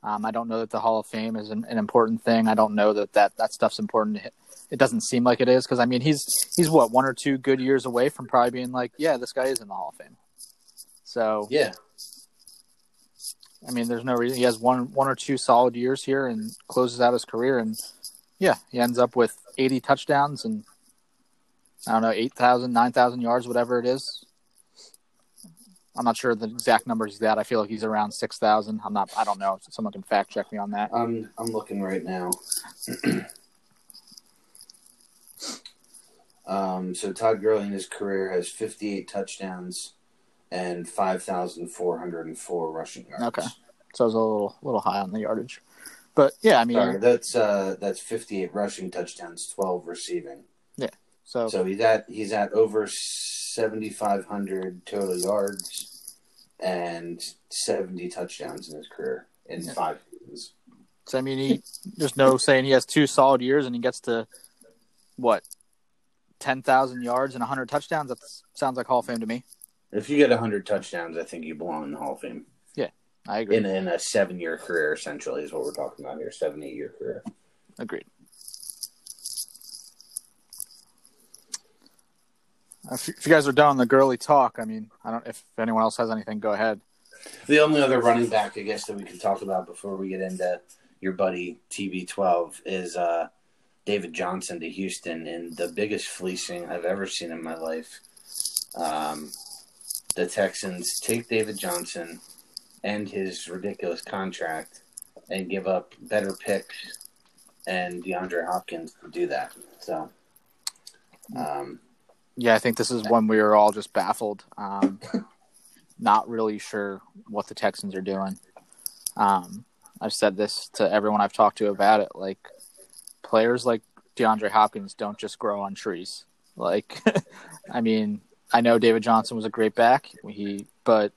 Um, I don't know that the Hall of Fame is an, an important thing. I don't know that, that that stuff's important to him. It doesn't seem like it is because, I mean, he's, he's what, one or two good years away from probably being like, yeah, this guy is in the Hall of Fame. So, yeah. I mean, there's no reason. He has one, one or two solid years here and closes out his career. And, yeah, he ends up with eighty touchdowns and, I don't know, eight thousand, nine thousand yards, whatever it is. I'm not sure the exact numbers he's at. I feel like he's around six thousand. I'm not, I don't know. Someone can fact check me on that. I'm, I'm looking right now. um, so Todd Gurley in his career has fifty-eight touchdowns and five thousand four hundred four rushing yards. Okay. So I was a little, little high on the yardage, but yeah, I mean, Sorry, that's, uh, that's fifty-eight rushing touchdowns, twelve receiving. Yeah. So, so he's at, he's at over seventy-five hundred total yards and seventy touchdowns in his career in yeah. five years. So, I mean, he, there's no saying he has two solid years and he gets to, what, ten thousand yards and one hundred touchdowns? That sounds like Hall of Fame to me. If you get one hundred touchdowns, I think you belong in the Hall of Fame. Yeah, I agree. In, in a seven-year career, essentially, is what we're talking about here, seven, eight-year career. Agreed. If you guys are done on the Gurley talk, I mean, I don't. If anyone else has anything, go ahead. The only other running back, I guess, that we can talk about before we get into your buddy T B twelve is uh, David Johnson to Houston, and the biggest fleecing I've ever seen in my life. Um, the Texans take David Johnson and his ridiculous contract and give up better picks and DeAndre Hopkins to do that. So, um. Yeah, I think this is one we were all just baffled. Um, not really sure what the Texans are doing. Um, I've said this to everyone I've talked to about it. Like, players like DeAndre Hopkins don't just grow on trees. Like, I mean, I know David Johnson was a great back, he, but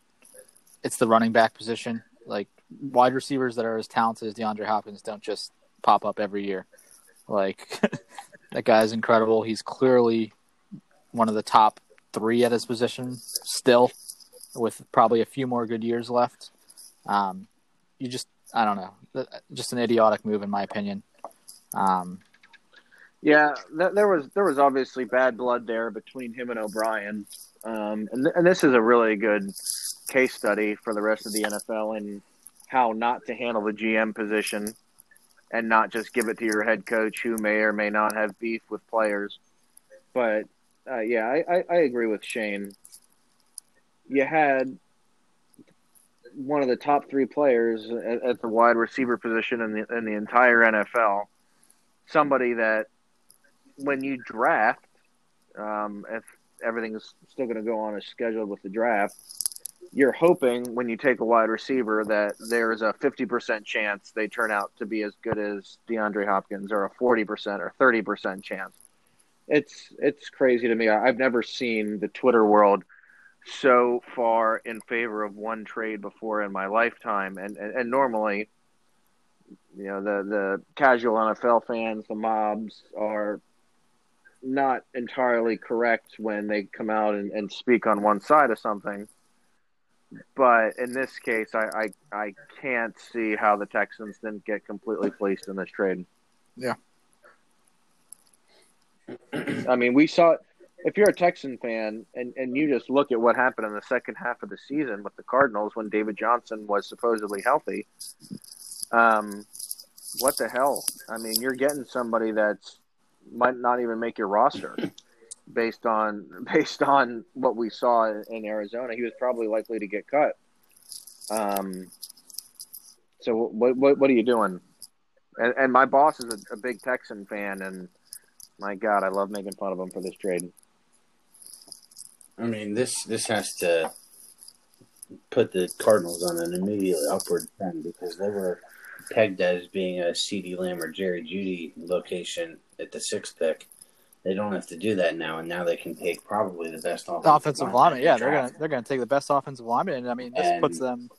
it's the running back position. Like, wide receivers that are as talented as DeAndre Hopkins don't just pop up every year. Like, that guy's incredible. He's clearly one of the top three at his position still, with probably a few more good years left. Um, you just, I don't know, just an idiotic move in my opinion. Um, yeah, th- there was, there was obviously bad blood there between him and O'Brien. Um, and, th- and this is a really good case study for the rest of the N F L and how not to handle the G M position and not just give it to your head coach who may or may not have beef with players. But, Uh, yeah, I, I, I agree with Shane. You had one of the top three players at, at the wide receiver position in the, in the entire N F L. Somebody that, when you draft, um, if everything is still going to go on as scheduled with the draft, you're hoping when you take a wide receiver that there's a fifty percent chance they turn out to be as good as DeAndre Hopkins, or a forty percent or thirty percent chance. It's it's crazy to me. I've never seen the Twitter world so far in favor of one trade before in my lifetime. And and, and normally, you know, the, the casual N F L fans, the mobs, are not entirely correct when they come out and, and speak on one side of something. But in this case, I, I, I can't see how the Texans didn't get completely fleeced in this trade. Yeah. I mean, we saw – if you're a Texan fan and, and you just look at what happened in the second half of the season with the Cardinals when David Johnson was supposedly healthy, um, what the hell? I mean, you're getting somebody that might not even make your roster based on based on what we saw in Arizona. He was probably likely to get cut. Um, so what, what, what are you doing? And, and my boss is a, a big Texan fan, and – my God, I love making fun of him for this trade. I mean, this this has to put the Cardinals on an immediate upward trend because they were pegged as being a CeeDee Lamb or Jerry Jeudy location at the sixth pick. They don't have to do that now, and now they can take probably the best offensive, offensive lineman. Yeah, they're gonna they're gonna take the best offensive lineman, and I mean, this and puts them.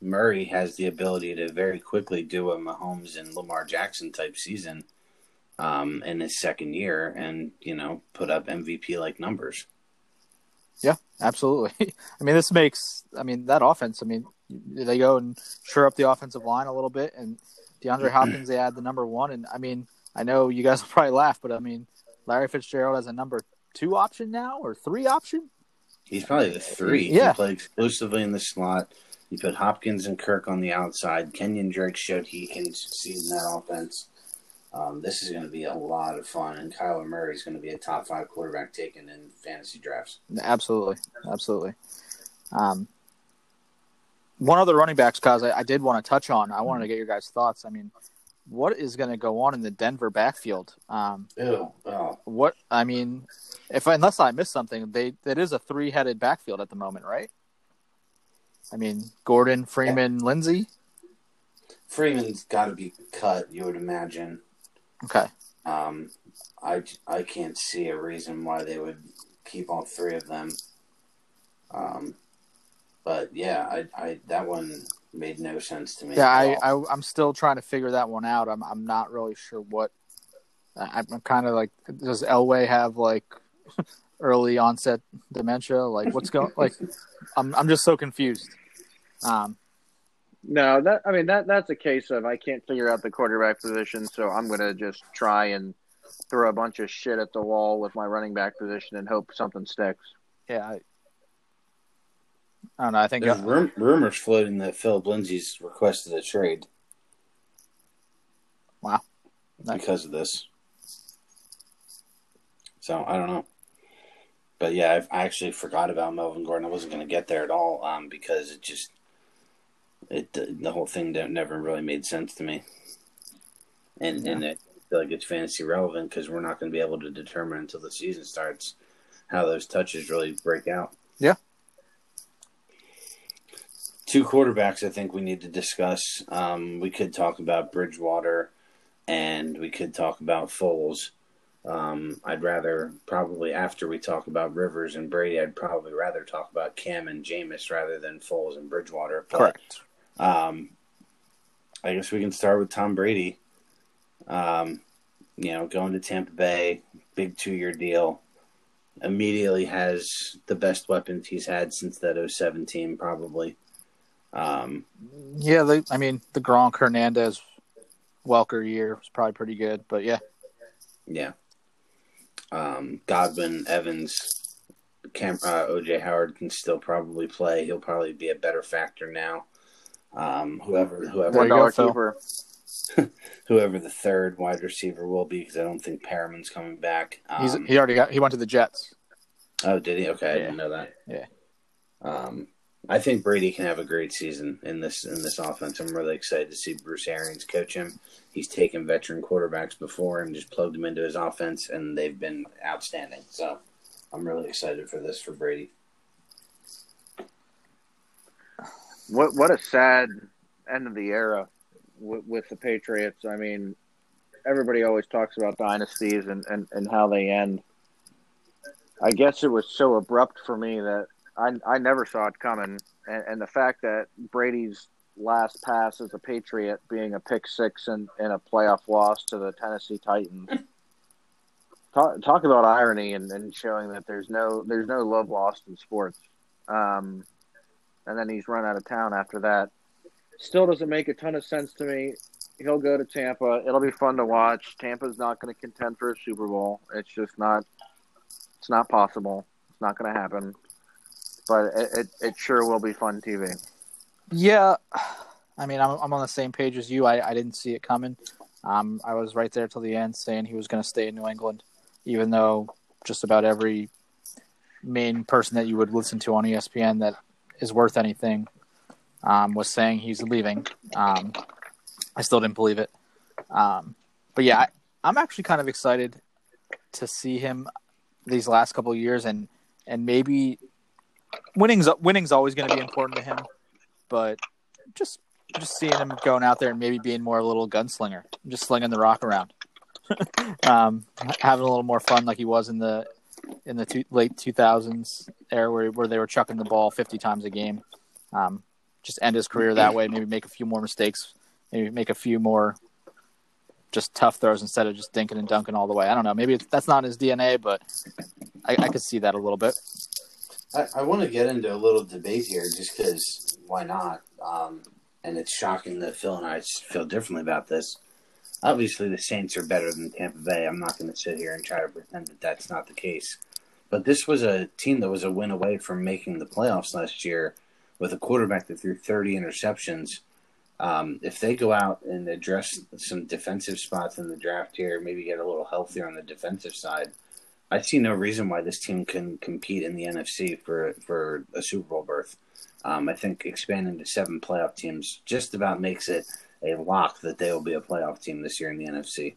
Murray has the ability to very quickly do a Mahomes and Lamar Jackson type season. Um, in his second year and, you know, put up M V P-like numbers. Yeah, absolutely. I mean, this makes – I mean, that offense, I mean, they go and shore up the offensive line a little bit, and DeAndre Hopkins, they add the number one. And, I mean, I know you guys will probably laugh, but, I mean, Larry Fitzgerald has a number two option now or three option. He's probably the three. Yeah. He played exclusively in the slot. You put Hopkins and Kirk on the outside. Kenyon Drake showed he can succeed in that offense. Um, this is going to be a lot of fun, and Kyler Murray is going to be a top five quarterback taken in fantasy drafts. Absolutely, absolutely. Um, one of the running backs, Kaz, I, I did want to touch on. I wanted to get your guys' thoughts. I mean, what is going to go on in the Denver backfield? Um, Ew, wow. What I mean, if unless I missed something, they it is a three-headed backfield at the moment, right? I mean, Gordon, Freeman, yeah. Lindsey. Freeman's got to be cut, you would imagine. Okay. Um, I, I can't see a reason why they would keep all three of them. Um, but yeah, I, I that one made no sense to me. Yeah, I, I I'm still trying to figure that one out. I'm I'm not really sure what. I'm, I'm kind of like, does Elway have like early onset dementia? Like what's going? like I'm I'm just so confused. Um. No, that I mean that that's a case of I can't figure out the quarterback position, so I'm gonna just try and throw a bunch of shit at the wall with my running back position and hope something sticks. Yeah, I, I don't know. I think there's rum- rumors floating that Phil Lindsay's requested a trade. Wow, because of this. So I don't know. But yeah, I've, I actually forgot about Melvin Gordon. I wasn't gonna get there at all, um, because it just. It the whole thing never really made sense to me, and yeah. and I feel like it's fantasy relevant because we're not going to be able to determine until the season starts how those touches really break out. Yeah. Two quarterbacks I think we need to discuss. Um, we could talk about Bridgewater, and we could talk about Foles. Um, I'd rather probably after we talk about Rivers and Brady, I'd probably rather talk about Cam and Jameis rather than Foles and Bridgewater. But, correct. Um, I guess we can start with Tom Brady. Um, you know, going to Tampa Bay, big two-year deal. Immediately has the best weapons he's had since that oh seven team, probably. Um, yeah, they, I mean, the Gronk, Hernandez, Welker year was probably pretty good, but yeah. Yeah. Um, Godwin, Evans, Cam, uh, O J Howard can still probably play. He'll probably be a better factor now. Um, whoever, whoever, go, keeper, whoever the third wide receiver will be, because I don't think Perriman's coming back. Um, He's, he already got. He went to the Jets. Oh, did he? Okay, yeah. I didn't know that. Yeah. Um, I think Brady can have a great season in this in this offense. I'm really excited to see Bruce Arians coach him. He's taken veteran quarterbacks before and just plugged them into his offense, and they've been outstanding. So I'm really excited for this for Brady. What what a sad end of the era with, with the Patriots. I mean, everybody always talks about dynasties and, and, and how they end. I guess it was so abrupt for me that I, I never saw it coming, and, and the fact that Brady's last pass as a Patriot being a pick six and, and a playoff loss to the Tennessee Titans. Talk, talk about irony and, and showing that there's no there's no love lost in sports. Um, and then he's run out of town after that. Still doesn't make a ton of sense to me. He'll go to Tampa. It'll be fun to watch. Tampa's not going to contend for a Super Bowl. It's just not. It's not possible. It's not going to happen. But it, it it sure will be fun T V. Yeah, I mean, I'm I'm on the same page as you. I, I didn't see it coming. Um, I was right there till the end saying he was going to stay in New England, even though just about every main person that you would listen to on E S P N that is worth anything um, was saying he's leaving. Um, I still didn't believe it. Um, but yeah, I, I'm actually kind of excited to see him these last couple of years, and and maybe. Winning's winning's always going to be important to him, but just just seeing him going out there and maybe being more of a little gunslinger, just slinging the rock around, um, having a little more fun like he was in the in the two, late two thousands era where where they were chucking the ball fifty times a game. Um, just end his career that way. Maybe make a few more mistakes. Maybe make a few more just tough throws instead of just dinking and dunking all the way. I don't know. Maybe it's, that's not his D N A, but I, I could see that a little bit. I, I want to get into a little debate here just because why not? Um, and it's shocking that Phil and I feel differently about this. Obviously, the Saints are better than Tampa Bay. I'm not going to sit here and try to pretend that that's not the case. But this was a team that was a win away from making the playoffs last year with a quarterback that threw thirty interceptions. Um, if they go out and address some defensive spots in the draft here, maybe get a little healthier on the defensive side, I see no reason why this team can compete in the N F C for for a Super Bowl berth. Um, I think expanding to seven playoff teams just about makes it a lock that they will be a playoff team this year in the N F C.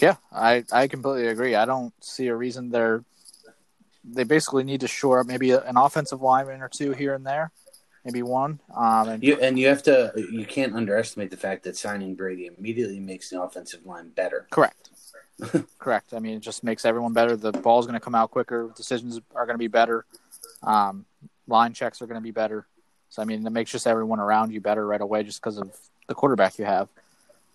Yeah, I, I completely agree. I don't see a reason they're they basically need to shore up maybe an offensive lineman or two here and there, maybe one. Um, and you and you have to you can't underestimate the fact that signing Brady immediately makes the offensive line better. Correct. Correct. I mean, it just makes everyone better. The ball's going to come out quicker. Decisions are going to be better. Um, line checks are going to be better. So, I mean, it makes just everyone around you better right away just because of the quarterback you have.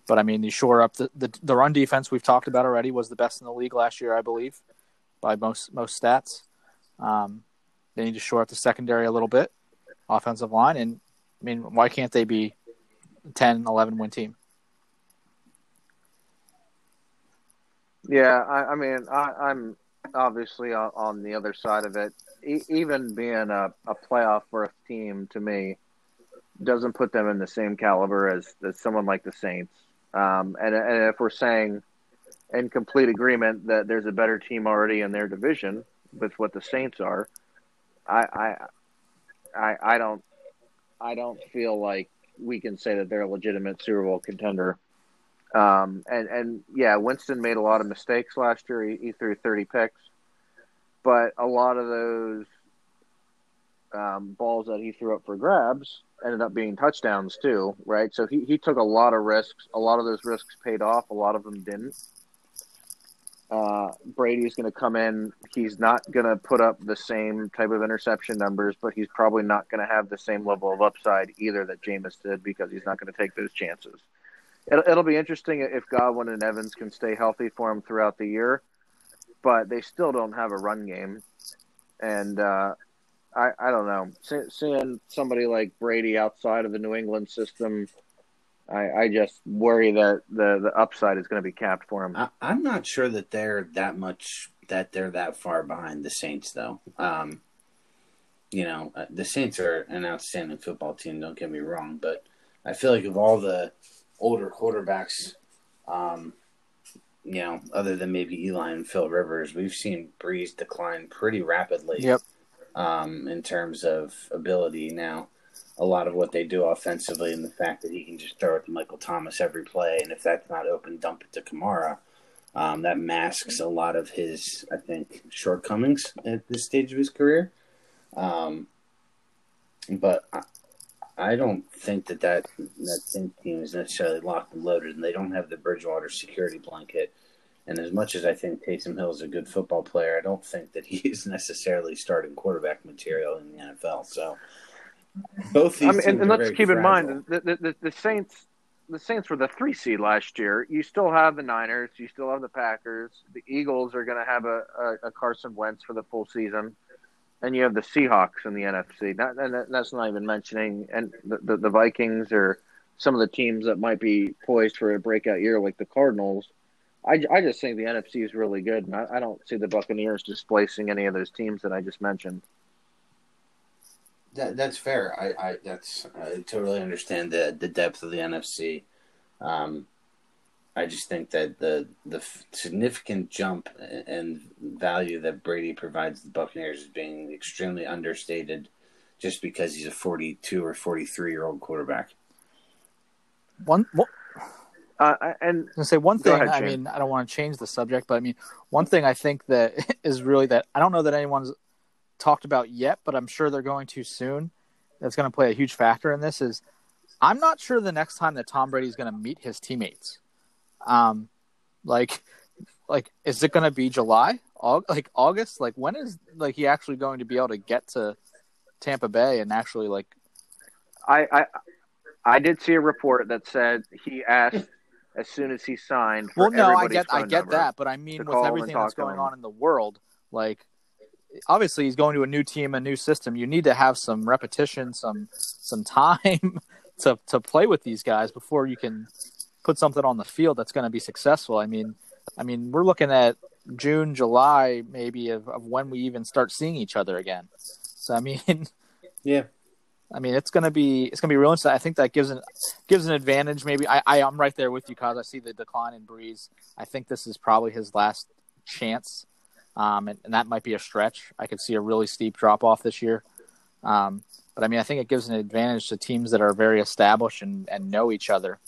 But, I mean, you shore up the, the, the run defense we've talked about already was the best in the league last year, I believe, by most most stats. Um, they need to shore up the secondary a little bit, offensive line. And, I mean, why can't they be a ten, eleven win team? Yeah, I, I mean, I, I'm obviously on, on the other side of it. E- even being a, a playoff berth team to me doesn't put them in the same caliber as, as someone like the Saints. Um, and, and if we're saying in complete agreement that there's a better team already in their division with what the Saints are, I I I, I don't I don't feel like we can say that they're a legitimate Super Bowl contender. Um, and, and yeah, Winston made a lot of mistakes last year. He, he threw thirty picks, but a lot of those um, balls that he threw up for grabs ended up being touchdowns too, right? So he, he took a lot of risks. A lot of those risks paid off. A lot of them didn't. Uh, Brady's going to come in. He's not going to put up the same type of interception numbers, but he's probably not going to have the same level of upside either that Jameis did because he's not going to take those chances. It'll be interesting if Godwin and Evans can stay healthy for him throughout the year, but they still don't have a run game. And uh, I, I don't know. Seeing somebody like Brady outside of the New England system, I, I just worry that the, the upside is going to be capped for him. I, I'm not sure that they're that much that they're that far behind the Saints, though. Um, you know, the Saints are an outstanding football team. Don't get me wrong, but I feel like of all the older quarterbacks, um, you know, other than maybe Eli and Phil Rivers, we've seen Breeze decline pretty rapidly. Yep. Um, in terms of ability. Now, a lot of what they do offensively and the fact that he can just throw it to Michael Thomas every play, and if that's not open, dump it to Kamara. Um, that masks a lot of his, I think, shortcomings at this stage of his career. Um, but I, I don't think that that, that Saints team is necessarily locked and loaded, and they don't have the Bridgewater security blanket. And as much as I think Taysom Hill is a good football player, I don't think that he is necessarily starting quarterback material in the N F L. So both these I mean, teams and, and are let's keep fragile. In mind the, the, the Saints. The Saints were the three seed last year. You still have the Niners. You still have the Packers. The Eagles are going to have a, a, a Carson Wentz for the full season. And you have the Seahawks in the N F C. Not, and that's not even mentioning and the, the, the Vikings or some of the teams that might be poised for a breakout year like the Cardinals. I, I just think the N F C is really good, and I, I don't see the Buccaneers displacing any of those teams that I just mentioned. That, that's fair. I, I that's I totally understand the, the depth of the N F C. Um, I just think that the the significant jump and value that Brady provides the Buccaneers is being extremely understated just because he's a forty-two or forty-three-year-old quarterback. One, well, uh, and I was gonna say one thing, ahead, I mean, I don't want to change the subject, but I mean, one thing I think that is really that I don't know that anyone's talked about yet, but I'm sure they're going to soon. That's going to play a huge factor in this is I'm not sure the next time that Tom Brady is going to meet his teammates. Um, like, like, is it going to be July, August, like August? Like, when is like he actually going to be able to get to Tampa Bay and actually like? I I, I did see a report that said he asked as soon as he signed. For well, no, I get I get that, but I mean with everything that's going on in the world, like obviously he's going to a new team, a new system. You need to have some repetition, some some time to to play with these guys before you can put something on the field that's going to be successful. I mean, I mean, we're looking at June, July, maybe of, of when we even start seeing each other again. So I mean, yeah, I mean it's gonna be it's gonna be real. I think that gives an gives an advantage. Maybe I, I I'm right there with you, Kaz. I see the decline in Breeze. I think this is probably his last chance, um, and, and that might be a stretch. I could see a really steep drop off this year. Um, but I mean, I think it gives an advantage to teams that are very established and, and know each other.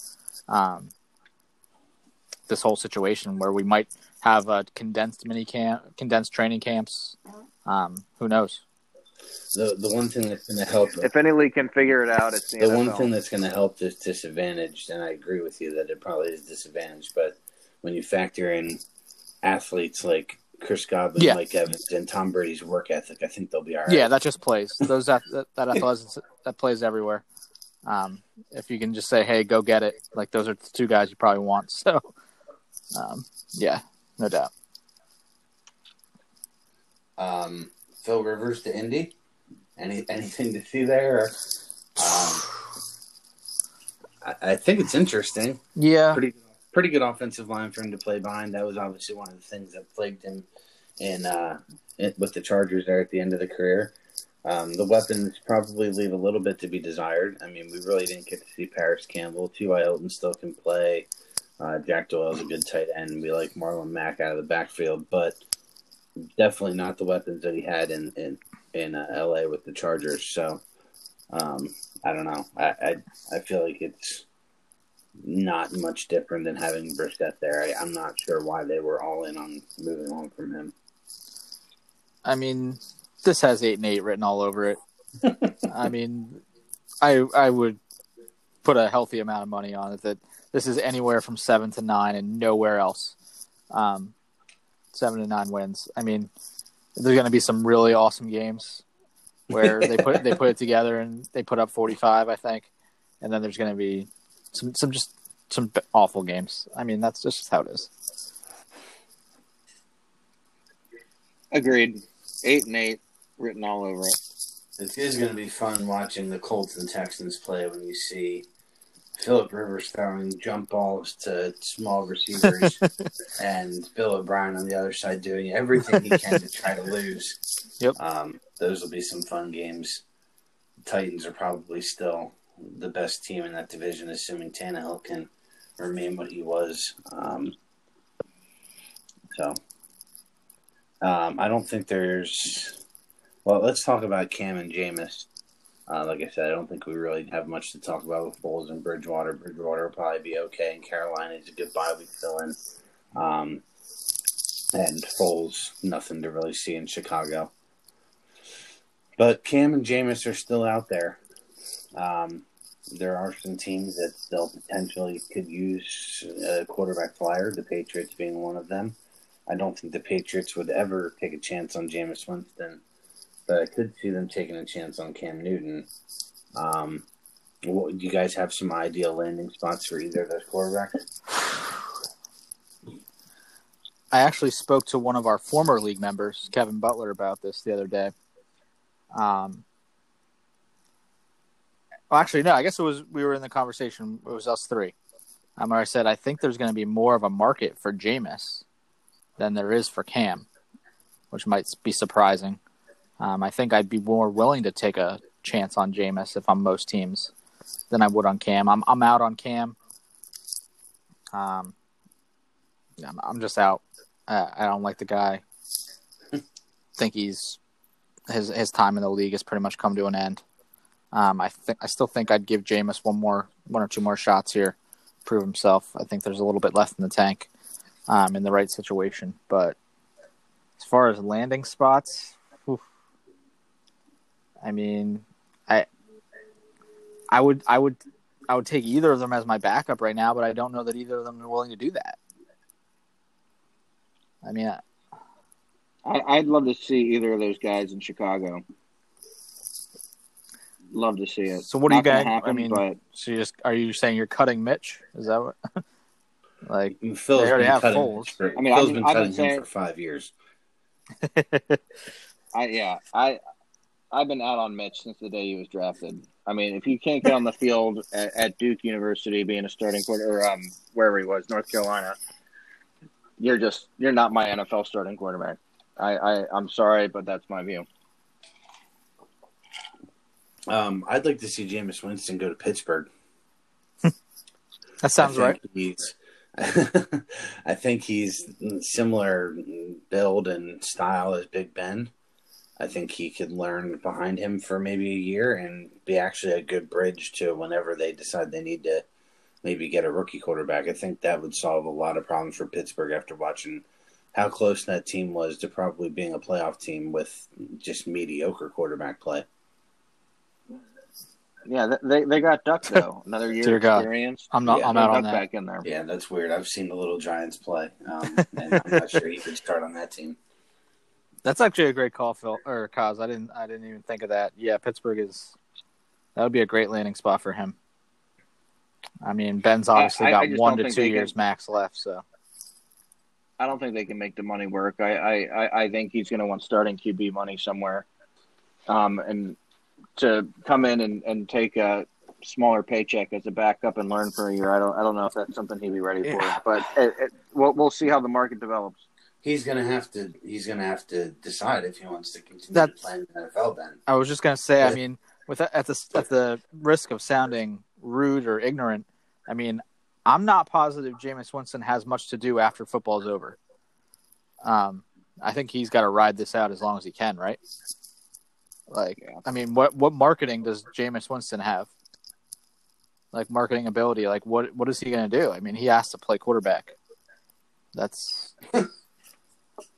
Um, this whole situation where we might have a condensed mini camp, condensed training camps. Um, who knows? The the one thing that's going to help, if any league can figure it out, it's the, the one thing that's going to help this disadvantaged. And I agree with you that it probably is disadvantaged. But when you factor in athletes like Chris Godwin, yeah. Mike Evans, and Tom Brady's work ethic, I think they'll be all right. Yeah, that just plays. Those that that that, that plays everywhere. Um, if you can just say, "Hey, go get it," like those are the two guys you probably want. So, um, yeah, no doubt. Um. Phil Rivers to Indy? Any anything to see there? Um, I, I think it's interesting. Yeah, pretty pretty good offensive line for him to play behind. That was obviously one of the things that plagued him in uh, it, with the Chargers there at the end of the career. Um, the weapons probably leave a little bit to be desired. I mean, we really didn't get to see Paris Campbell. T Y. Hilton still can play. Uh, Jack Doyle's a good tight end. We like Marlon Mack out of the backfield, but definitely not the weapons that he had in in, in uh, L A with the Chargers. So um, I don't know. I, I I feel like it's not much different than having Brissett there. I, I'm not sure why they were all in on moving on from him. I mean, this has eight and eight written all over it. I mean, I I would put a healthy amount of money on it that this is anywhere from seven to nine and nowhere else. Um, Seven to nine wins. I mean, there's going to be some really awesome games where they put they put it together and they put up forty-five, I think. And then there's going to be some some just some awful games. I mean, that's just how it is. Agreed. Eight and eight, written all over it. It is going to be fun watching the Colts and Texans play when you see Philip Rivers throwing jump balls to small receivers and Bill O'Brien on the other side doing everything he can to try to lose. Yep. Um, those will be some fun games. The Titans are probably still the best team in that division, assuming Tannehill can remain what he was. Um, so um, I don't think there's – well, let's talk about Cam and Jameis. Uh, like I said, I don't think we really have much to talk about with Bulls and Bridgewater. Bridgewater will probably be okay, and Carolina is a good bye week fill-in. Um, and Foles, nothing to really see in Chicago. But Cam and Jameis are still out there. Um, there are some teams that still potentially could use a quarterback flyer, the Patriots being one of them. I don't think the Patriots would ever take a chance on Jameis Winston. But I could see them taking a chance on Cam Newton. Um, what, do you guys have some ideal landing spots for either of those quarterbacks? I actually spoke to one of our former league members, Kevin Butler, about this the other day. Um, well, actually, no, I guess it was we were in the conversation. It was us three. Um, where I said, I think there's going to be more of a market for Jameis than there is for Cam, which might be surprising. Um, I think I'd be more willing to take a chance on Jameis if I'm most teams than I would on Cam. I'm I'm out on Cam. Um, I'm, I'm just out. Uh, I don't like the guy. I think he's his his time in the league has pretty much come to an end. Um, I think I still think I'd give Jameis one more one or two more shots here, prove himself. I think there's a little bit left in the tank, um, in the right situation. But as far as landing spots. I mean, I, I would, I would, I would take either of them as my backup right now, but I don't know that either of them are willing to do that. I mean, I, I, I'd love to see either of those guys in Chicago. Love to see it. So, what Not do you guys? Happen, I mean, but... so you just are you saying you're cutting Mitch? Is that what? Like Phil's they already been have cutting Foles. For, I mean, Phil's I've been, been cutting him saying... for five years. I yeah, I I've been out on Mitch since the day he was drafted. I mean, if you can't get on the field at, at Duke University being a starting quarterback, or um, wherever he was, North Carolina, you're just you're not my N F L starting quarterback. I, I I'm sorry, but that's my view. Um, I'd like to see Jameis Winston go to Pittsburgh. That sounds I think right. I think he's similar build and style as Big Ben. I think he could learn behind him for maybe a year and be actually a good bridge to whenever they decide they need to maybe get a rookie quarterback. I think that would solve a lot of problems for Pittsburgh after watching how close that team was to probably being a playoff team with just mediocre quarterback play. Yeah, they they got ducked though. Another year of experience. I'm not. Yeah, I'm out on that. Back in there. Yeah, that's weird. I've seen the little Giants play, um, and I'm not sure he could start on that team. That's actually a great call, Phil or Kaz. I didn't. I didn't even think of that. Yeah, Pittsburgh is. That would be a great landing spot for him. I mean, Ben's obviously I, got I one to two years can, max left, so. I don't think they can make the money work. I I, I, I think he's going to want starting Q B money somewhere, um, and. To come in and, and take a smaller paycheck as a backup and learn for a year, I don't I don't know if that's something he'd be ready yeah. for. But it, it, we'll we'll see how the market develops. He's gonna have to he's gonna have to decide if he wants to continue that's, playing in the N F L. Then I was just gonna say, I mean, with at the at the risk of sounding rude or ignorant, I mean, I'm not positive Jameis Winston has much to do after football's over. Um, I think he's got to ride this out as long as he can, right? Like, yeah. I mean, what what marketing does Jameis Winston have? Like, marketing ability. Like, what what is he going to do? I mean, he has to play quarterback. That's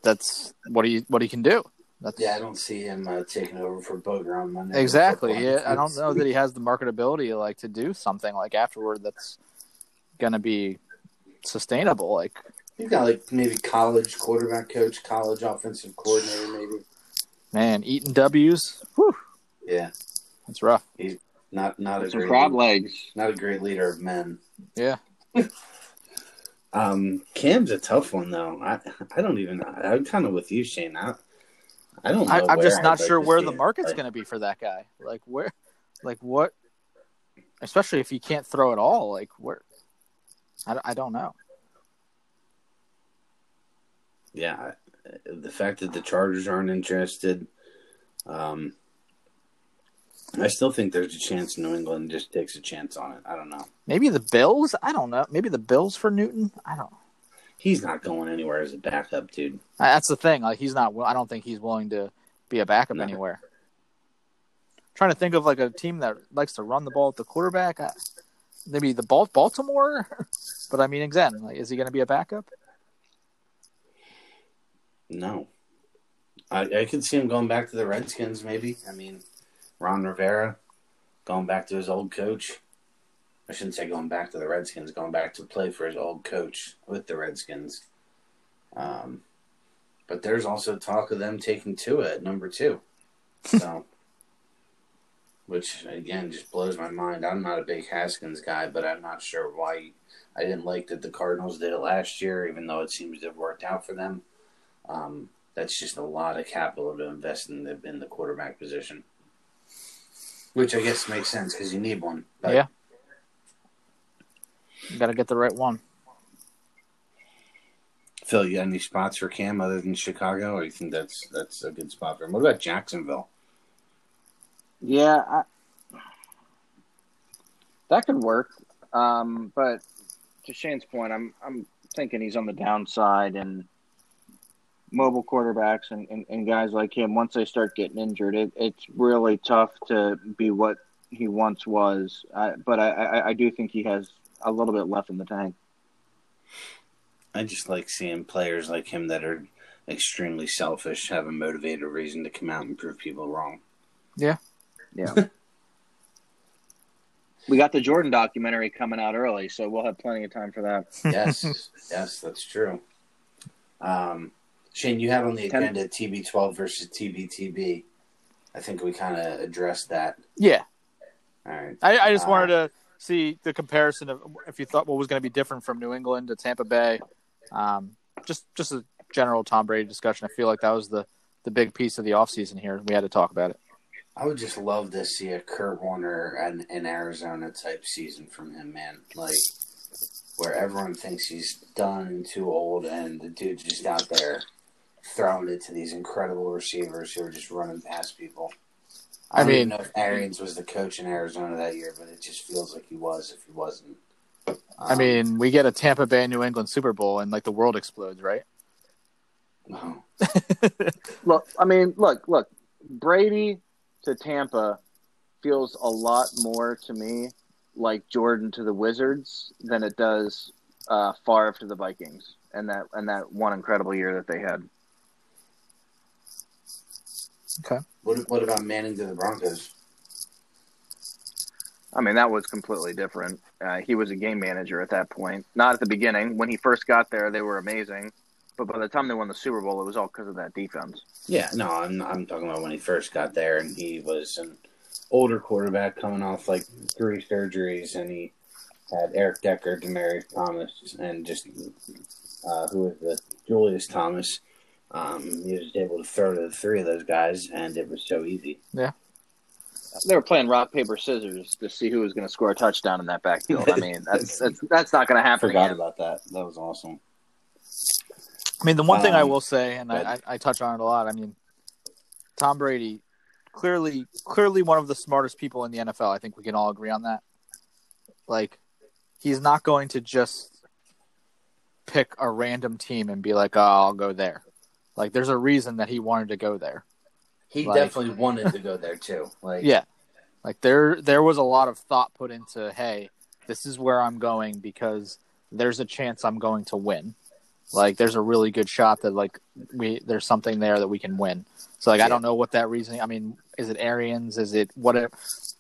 that's what he what he can do. That's, yeah, I don't see him uh, taking over for Booger on Monday. Exactly. Yeah, I don't know that he has the marketability like to do something like afterward that's going to be sustainable. Like, you got like maybe college quarterback coach, college offensive coordinator, maybe. Man, eating W's, whew. Yeah, that's rough. He's not not a great crab legs. Not a great leader of men. Yeah. um, Cam's a tough one though. I I don't even. I, I'm kind of with you, Shane. I, I don't. Know I, I'm just not I'd sure like where the market's right. going to be for that guy. Like where, like what? Especially if you can't throw at all. Like where? I I don't know. Yeah. The fact that the Chargers aren't interested, um, I still think there's a chance New England just takes a chance on it. I don't know. Maybe the Bills? I don't know. Maybe the Bills for Newton? I don't know. He's not going anywhere as a backup, dude. That's the thing. Like he's not. I don't think he's willing to be a backup no. anywhere. I'm trying to think of like a team that likes to run the ball at the quarterback. I, maybe the Baltimore? But I mean, again, like, is he going to be a backup? No. I, I could see him going back to the Redskins, maybe. I mean, Ron Rivera, going back to his old coach. I shouldn't say going back to the Redskins, going back to play for his old coach with the Redskins. Um, but there's also talk of them taking Tua at number two. So, which, again, just blows my mind. I'm not a big Haskins guy, but I'm not sure why. I didn't like that the Cardinals did it last year, even though it seems to have worked out for them. Um, that's just a lot of capital to invest in the, in the quarterback position, which I guess makes sense because you need one. But... Yeah. You got to get the right one. Phil, you got any spots for Cam other than Chicago, or you think that's that's a good spot for him? What about Jacksonville? Yeah, I... that could work. Um, but to Shane's point, I'm I'm thinking he's on the downside and. Mobile quarterbacks and, and, and guys like him, once they start getting injured, it, it's really tough to be what he once was. Uh, but I, I, I do think he has a little bit left in the tank. I just like seeing players like him that are extremely selfish have a motivated reason to come out and prove people wrong. Yeah. Yeah. We got the Jordan documentary coming out early, so we'll have plenty of time for that. Yes. Yes, that's true. Um, Shane, you had on the agenda T B twelve versus T B T B. I think we kind of addressed that. Yeah. All right. I, I just uh, wanted to see the comparison of if you thought what was going to be different from New England to Tampa Bay. Um, just just a general Tom Brady discussion. I feel like that was the the big piece of the offseason here. We had to talk about it. I would just love to see a Kurt Warner and an Arizona type season from him, man. Like, where everyone thinks he's done and too old, and the dude's just out there throwing it to these incredible receivers who are just running past people. I, I mean, don't know if Arians was the coach in Arizona that year, but it just feels like he was if he wasn't. Um, I mean, we get a Tampa Bay New England Super Bowl, and like the world explodes, right? Wow. Look, I mean, look, look, Brady to Tampa feels a lot more to me like Jordan to the Wizards than it does uh, Favre to the Vikings, and that and that one incredible year that they had. Okay. What what about Manning to the Broncos? I mean, that was completely different. Uh, he was a game manager at that point. Not at the beginning. When he first got there, they were amazing. But by the time they won the Super Bowl, it was all because of that defense. Yeah, no, I'm I'm talking about when he first got there, and he was an older quarterback coming off like three surgeries, and he had Eric Decker, Demaryius Thomas, and just uh, who was the Julius Thomas. Um, he was able to throw to the three of those guys, and it was so easy. Yeah. They were playing rock, paper, scissors to see who was going to score a touchdown in that backfield. I mean, that's that's, that's not going to happen. Forgot again. About that. That was awesome. I mean, the one um, thing I will say, and I, I, I touch on it a lot, I mean, Tom Brady, clearly clearly one of the smartest people in the N F L. I think we can all agree on that. Like, he's not going to just pick a random team and be like, oh, I'll go there. Like, there's a reason that he wanted to go there. He like, definitely wanted to go there too. Like yeah, like there there was a lot of thought put into, hey, this is where I'm going because there's a chance I'm going to win. Like there's a really good shot that like we there's something there that we can win. So like yeah. I don't know what that reasoning. I mean, is it Arians? Is it whatever?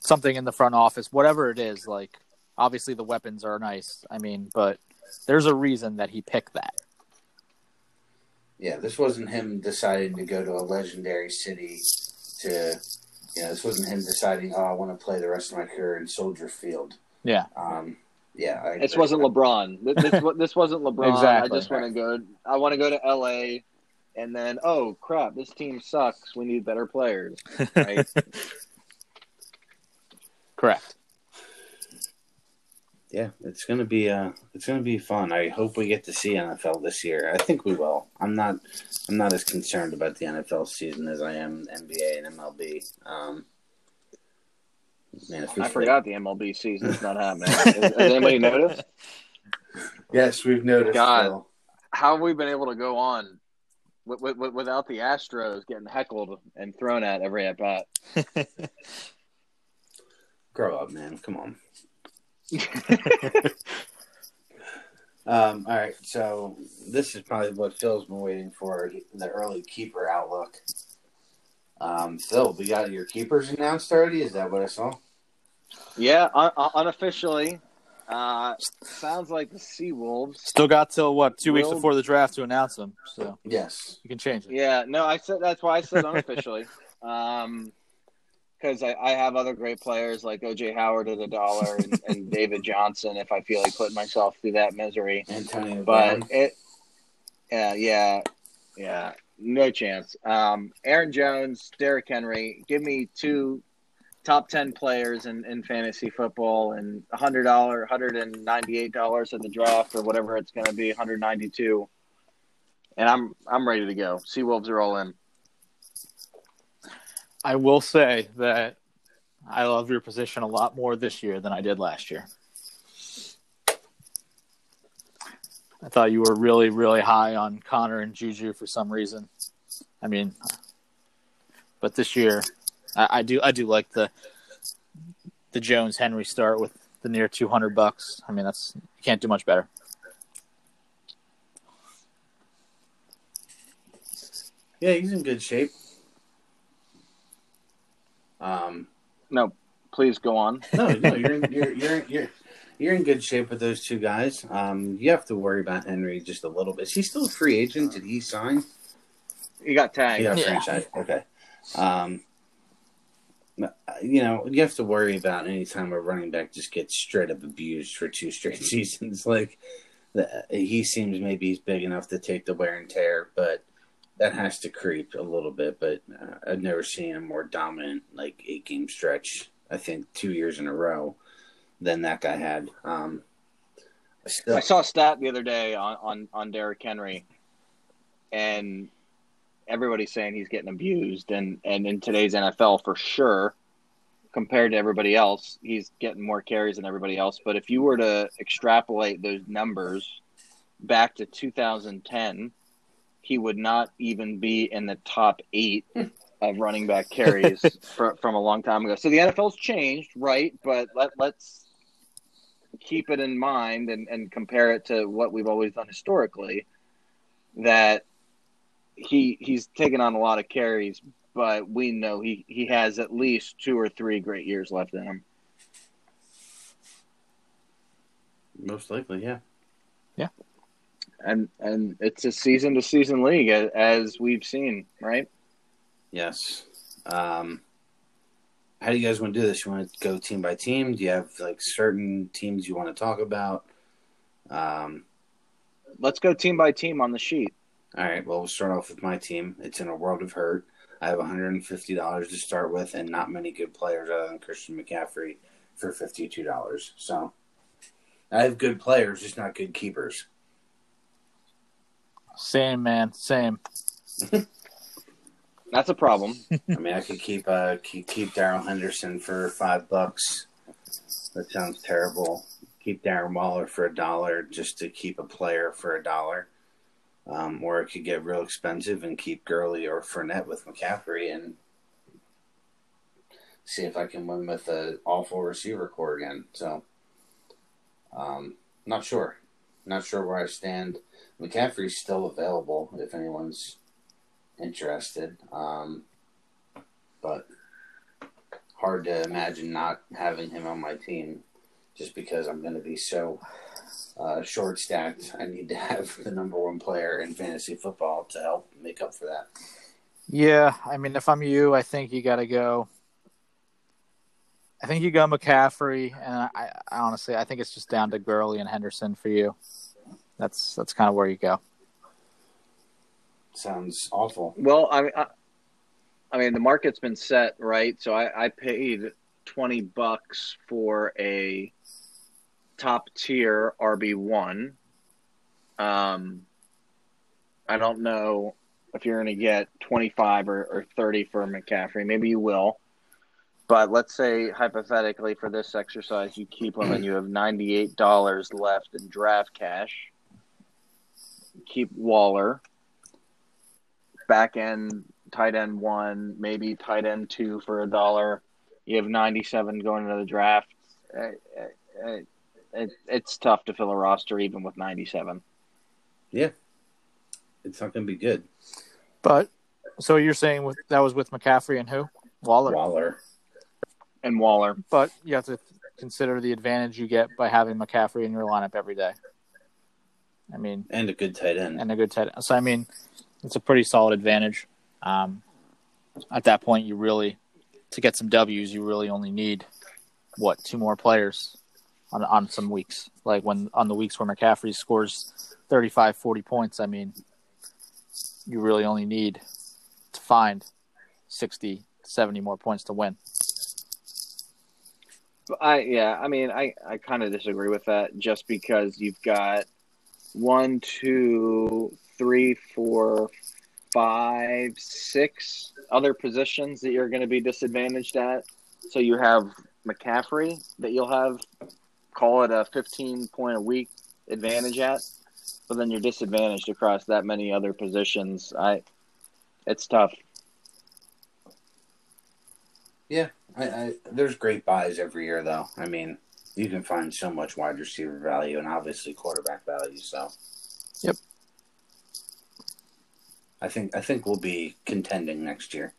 Something in the front office? Whatever it is, like obviously the weapons are nice. I mean, but there's a reason that he picked that. Yeah, this wasn't him deciding to go to a legendary city to, you know, this wasn't him deciding, oh, I want to play the rest of my career in Soldier Field. Yeah. Um, yeah. I, this I, wasn't I, LeBron. This, this wasn't LeBron. Exactly. I just want to go, I want to go to L A and then, oh, crap, this team sucks. We need better players. Right? Correct. Yeah, it's gonna be uh, it's gonna be fun. I hope we get to see N F L this year. I think we will. I'm not, I'm not as concerned about the N F L season as I am N B A and M L B. Um, man, I forgot the M L B season is not happening. Has anybody noticed? Yes, we've noticed. God, so. How have we been able to go on with, with, without the Astros getting heckled and thrown at every at bat? Grow up, man. Come on. um, all right, so this is probably what Phil's been waiting for, the early keeper outlook. Um, Phil, we got your keepers announced already? Is that what I saw? Yeah, un- unofficially. Uh, sounds like the Seawolves. Still got till, what, two we'll... weeks before the draft to announce them. So yes. You can change it. Yeah, no, I said that's why I said unofficially. um Because I, I have other great players like O J Howard at a dollar and, and David Johnson if I feel like putting myself through that misery. Antonio but Brown. it, yeah, yeah, yeah, no chance. Um, Aaron Jones, Derrick Henry, give me two top ten players in, in fantasy football and a hundred dollar, hundred and ninety eight dollars in the draft or whatever it's going to be, one hundred ninety two, and I'm I'm ready to go. Seawolves are all in. I will say that I love your position a lot more this year than I did last year. I thought you were really, really high on Connor and Juju for some reason. I mean, but this year, I, I do, I do like the the Jones Henry start with the near two hundred bucks. I mean, that's you can't do much better. Yeah, he's in good shape. Um, no, please go on. No, no, you're in, you're you're you're you're in good shape with those two guys. Um, you have to worry about Henry just a little bit. Is he still a free agent? Did he sign? He got tagged. He got yeah. franchise. Okay. Um, you know, you have to worry about any time a running back just gets straight up abused for two straight seasons. Like the, he seems maybe he's big enough to take the wear and tear, but that has to creep a little bit, but uh, I've never seen a more dominant, like, eight-game stretch, I think, two years in a row than that guy had. Um, still- I saw a stat the other day on, on, on Derrick Henry, and everybody's saying he's getting abused, and, and in today's N F L, for sure, compared to everybody else, he's getting more carries than everybody else. But if you were to extrapolate those numbers back to two thousand ten, he would not even be in the top eight of running back carries for, from a long time ago. So the N F L's changed, right? But let, let's keep it in mind and, and compare it to what we've always done historically, that he he's taken on a lot of carries, but we know he, he has at least two or three great years left in him. Most likely, yeah. Yeah. And and it's a season-to-season league, as we've seen, right? Yes. Um, how do you guys want to do this? You want to go team by team? Do you have, like, certain teams you want to talk about? Um, Let's go team by team on the sheet. All right, well, we'll start off with my team. It's in a world of hurt. I have one hundred fifty dollars to start with and not many good players other than Christian McCaffrey for fifty-two dollars. So I have good players, just not good keepers. Same, man. Same. That's a problem. I mean, I could keep uh, keep, keep Darrell Henderson for five bucks. That sounds terrible. Keep Darren Waller for a dollar just to keep a player for a dollar. Um, or it could get real expensive and keep Gurley or Fournette with McCaffrey and see if I can win with an awful receiver core again. So, um, not sure. Not sure where I stand. McCaffrey's still available if anyone's interested. Um, but hard to imagine not having him on my team just because I'm going to be so uh, short-stacked. I need to have the number one player in fantasy football to help make up for that. Yeah, I mean, if I'm you, I think you got to go. I think you go McCaffrey, and I, I honestly, I think it's just down to Gurley and Henderson for you. That's that's kind of where you go. Sounds awful. Well, I mean, I, I mean the market's been set, right? So I, I paid twenty bucks for a top tier R B one. Um, I don't know if you're going to get twenty-five or, or thirty for McCaffrey. Maybe you will, but let's say hypothetically for this exercise, you keep him and you have ninety-eight dollars left in draft cash. Keep Waller, back end, tight end one, maybe tight end two for a dollar. You have ninety-seven going into the draft. It, it, it, it's tough to fill a roster even with ninety-seven. Yeah. It's not going to be good. But, so you're saying with, that was with McCaffrey and who? Waller. Waller. And Waller. But you have to consider the advantage you get by having McCaffrey in your lineup every day. I mean, and a good tight end, and a good tight end. So I mean, it's a pretty solid advantage. Um, at that point, you really to get some W's, you really only need what two more players on on some weeks, like when on the weeks where McCaffrey scores thirty-five, forty points. I mean, you really only need to find sixty, seventy more points to win. I yeah, I mean, I I kind of disagree with that just because you've got One, two, three, four, five, six other positions that you're going to be disadvantaged at. So you have McCaffrey that you'll have, call it a fifteen point a week advantage at, but then you're disadvantaged across that many other positions. I, it's tough. Yeah, I, I, there's great buys every year, though. I mean, you can find so much wide receiver value and obviously quarterback value. So, yep. I think I think we'll be contending next year.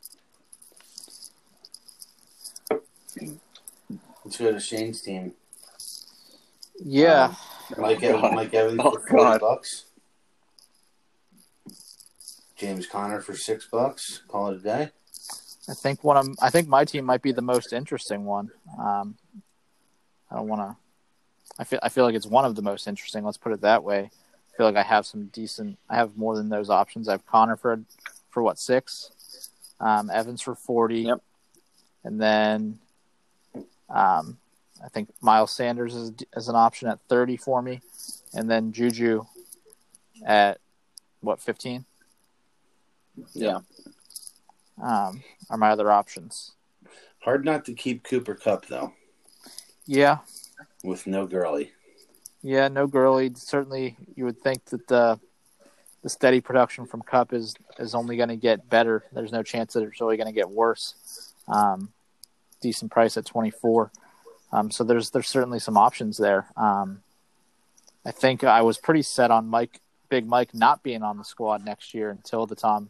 Let's go to Shane's team. Yeah, um, Mike Evans, Mike Evans oh, for forty bucks. James Conner for six bucks. Call it a day. I think one. Of, I think my team might be the most interesting one. Um, I don't want to. I feel. I feel like it's one of the most interesting. Let's put it that way. feel like I have some decent – I have more than those options. I have Connor for, for what, six? Um, Evans for forty. Yep. And then um, I think Miles Sanders is, is an option at thirty for me. And then Juju at, what, fifteen? Yeah. Um, are my other options. Hard not to keep Cooper Kupp, though. Yeah. With no Gurley. Yeah, no Gurley. Certainly, you would think that the the steady production from Kupp is, is only going to get better. There's no chance that it's really going to get worse. Um, decent price at twenty-four. Um, so there's there's certainly some options there. Um, I think I was pretty set on Mike, Big Mike, not being on the squad next year until the Tom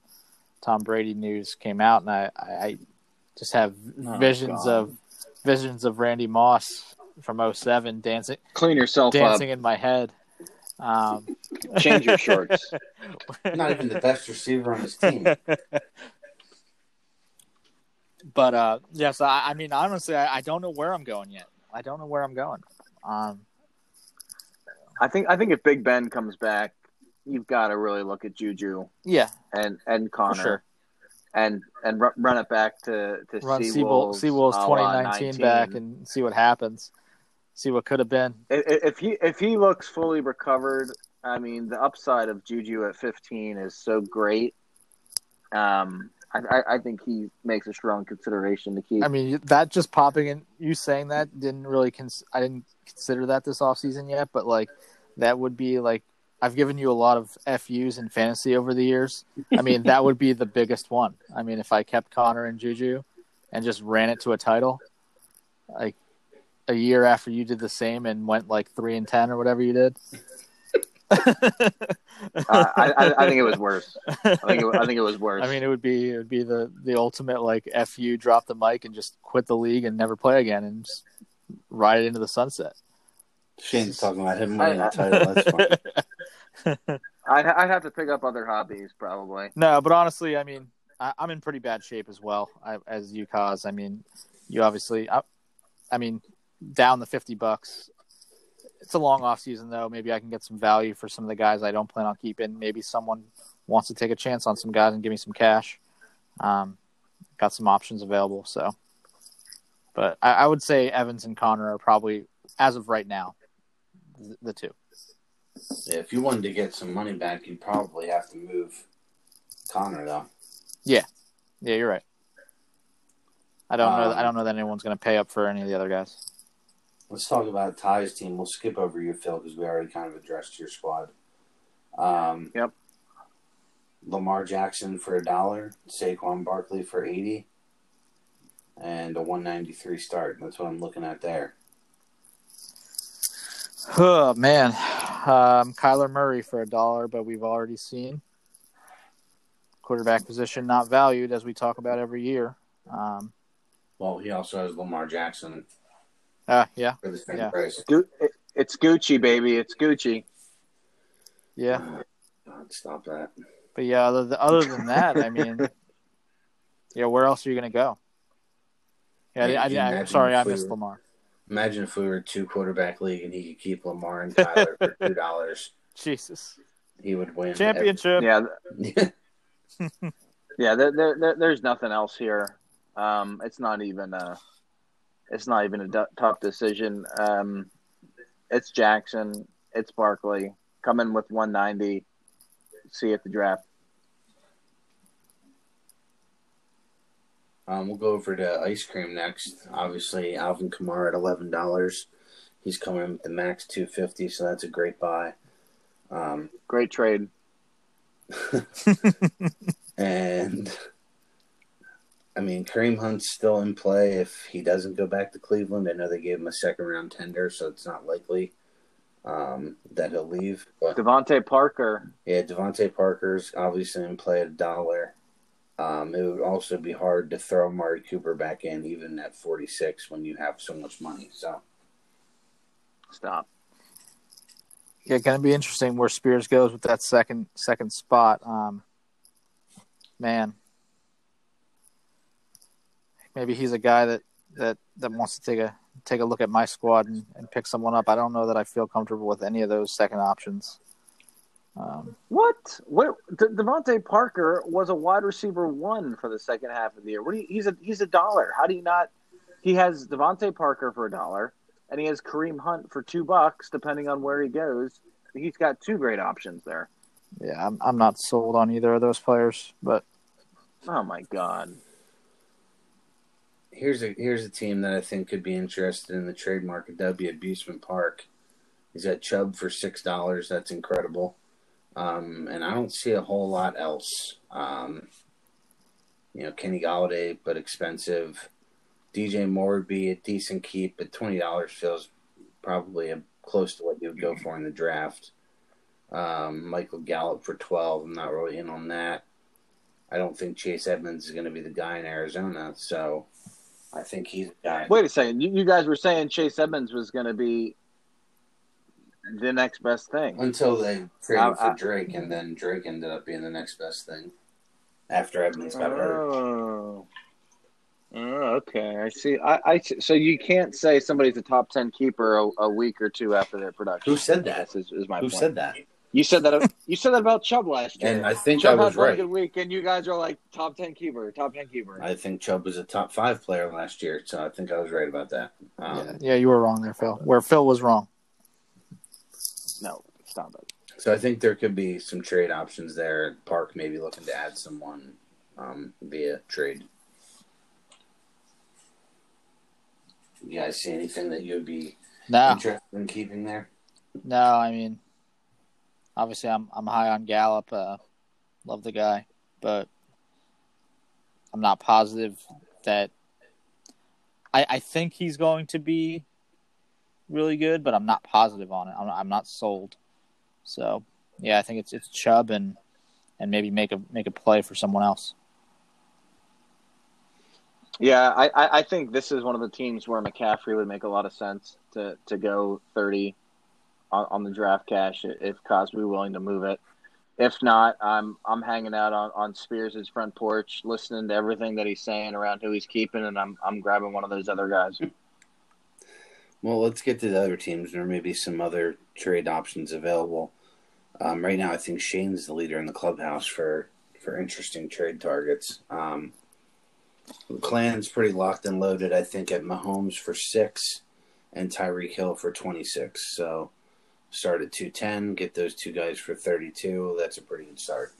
Tom Brady news came out, and I, I just have oh, visions God. of visions of Randy Moss from oh seven dancing clean yourself dancing up. In my head. Um, change your shorts. Not even the best receiver on his team. But uh, yes, I, I mean honestly, I, I don't know where I'm going yet. I don't know where I'm going. Um, I think I think if Big Ben comes back, you've got to really look at Juju. Yeah, and and Connor. For sure. And and run it back to to Seawolves twenty nineteen back and see what happens. See what could have been. If he if he looks fully recovered, I mean the upside of Juju at fifteen is so great. Um, I I think he makes a strong consideration to keep. I mean that just popping in, you saying that didn't really cons- I didn't consider that this offseason yet, but like that would be like. I've given you a lot of F U's in fantasy over the years. I mean, that would be the biggest one. I mean, if I kept Connor and Juju and just ran it to a title, like a year after you did the same and went like three and ten or whatever you did. uh, I, I think it was worse. I think it, I think it was worse. I mean, it would be it would be the, the ultimate like F U, drop the mic and just quit the league and never play again and just ride it into the sunset. Shane's talking about him winning the title. That's funny. I'd, I'd have to pick up other hobbies, probably. No, but honestly, I mean, I, I'm in pretty bad shape as well I, as you, Kaz. I mean, you obviously, I, I mean, down the fifty bucks. It's a long off season, though. Maybe I can get some value for some of the guys I don't plan on keeping. Maybe someone wants to take a chance on some guys and give me some cash. Um, got some options available, so. But I, I would say Evans and Connor are probably, as of right now, the, the two. Yeah, if you wanted to get some money back, you'd probably have to move Connor, though. Yeah, yeah, you're right. I don't um, know. I don't know that anyone's going to pay up for any of the other guys. Let's talk about Ty's team. We'll skip over you, Phil, because we already kind of addressed your squad. Um, yep. Lamar Jackson for a dollar, Saquon Barkley for eighty, and a one ninety three start. That's what I'm looking at there. Oh, man. Um, Kyler Murray for a dollar, but we've already seen. Quarterback position not valued, as we talk about every year. Um, well, he also has Lamar Jackson. Uh, yeah. For the same yeah. price. It's Gucci, baby. It's Gucci. Yeah. God, stop that. But, yeah, other, other than that, I mean, yeah, where else are you going to go? Yeah, I, I, I'm sorry, I missed Lamar. Imagine if we were a two-quarterback league and he could keep Lamar and Kyler for two dollars. Jesus. He would win. Championship. Every... Yeah. yeah, there, there, there's nothing else here. Um, it's not even a it's not even a tough decision. Um, it's Jackson. It's Barkley. Come in with one ninety. See you at the draft. Um, we'll go over to ice cream next. Obviously, Alvin Kamara at eleven dollars. He's coming in with the max two fifty, so that's a great buy. Um, great trade. And I mean, Kareem Hunt's still in play if he doesn't go back to Cleveland. I know they gave him a second round tender, so it's not likely um, that he'll leave. But, Devontae Parker. Yeah, Devontae Parker's obviously in play at a dollar. Um, it would also be hard to throw Amari Cooper back in, even at forty-six, when you have so much money. So, stop. Yeah, going to be interesting where Spears goes with that second second spot. Um, man, maybe he's a guy that, that, that wants to take a take a look at my squad and, and pick someone up. I don't know that I feel comfortable with any of those second options. Um, what? What? De- Devontae Parker was a wide receiver one for the second half of the year. What do you, he's a he's a dollar. How do you not? He has Devontae Parker for a dollar, and he has Kareem Hunt for two bucks, depending on where he goes. He's got two great options there. Yeah, I'm I'm not sold on either of those players, but oh my god. Here's a here's a team that I think could be interested in the trade market. That'd be Abusement Park. He's got Chubb for six dollars. That's incredible. Um, and I don't see a whole lot else. Um, you know, Kenny Galladay, but expensive. D J Moore would be a decent keep, but twenty dollars feels probably a, close to what you would go for in the draft. Um, Michael Gallup for twelve. I'm not really in on that. I don't think Chase Edmonds is going to be the guy in Arizona, so I think he's the guy. Wait a second. You, you guys were saying Chase Edmonds was going to be the next best thing. Until they traded for I, Drake, and then Drake ended up being the next best thing after Edmonds got hurt. Oh, oh okay. I see. I, I So you can't say somebody's a top ten keeper a, a week or two after their production. Who said that? Is, is my Who point. said that? You said that You said that about Chubb last year. And I think Chubb I was right. Chubb had a good week, and you guys are like, top ten keeper, top ten keeper. I think Chubb was a top five player last year, so I think I was right about that. Um, yeah, yeah, you were wrong there, Phil. Where Phil was wrong. No, stop it. So I think there could be some trade options there. Park maybe looking to add someone um, via trade. You guys see anything that you would be no. interested in keeping there? No, I mean, obviously I'm I'm high on Gallup. Uh, love the guy, but I'm not positive that I, I think he's going to be really good, but I'm not positive on it. I'm not, I'm not sold. So, yeah, I think it's it's Chubb and and maybe make a make a play for someone else. Yeah, I, I think this is one of the teams where McCaffrey would make a lot of sense to, to go thirty on, on the draft cash if Cosby willing to move it. If not, I'm I'm hanging out on, on Spears' front porch, listening to everything that he's saying around who he's keeping, and I'm I'm grabbing one of those other guys. Well, let's get to the other teams. There may be some other trade options available. Um, right now, I think Shane's the leader in the clubhouse for, for interesting trade targets. Um, McClann's pretty locked and loaded, I think, at Mahomes for six and Tyreek Hill for twenty-six. So start at two ten, get those two guys for thirty-two. That's a pretty good start.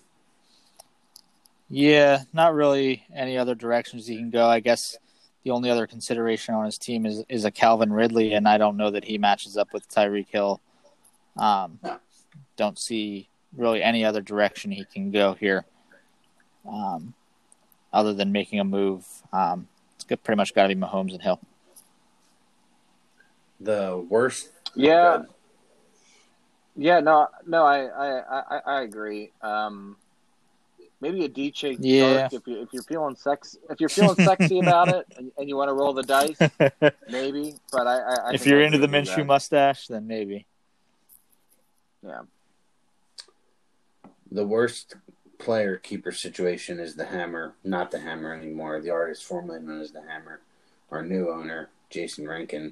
Yeah, not really any other directions he can go, I guess. The only other consideration on his team is, is a Calvin Ridley, and I don't know that he matches up with Tyreek Hill. Um, no. Don't see really any other direction he can go here um, other than making a move. Um, it's good, pretty much got to be Mahomes and Hill. The worst? Yeah. Good. Yeah, no, no, I, I, I, I agree. Um Maybe a D J yeah. Dark if you if you're feeling sex if you're feeling sexy about it and, and you want to roll the dice, maybe. But I, I, I if you're into the Minshew mustache, then maybe. Yeah. The worst player keeper situation is the Hammer, not the Hammer anymore. The artist formerly known as the Hammer, our new owner Jason Rankin,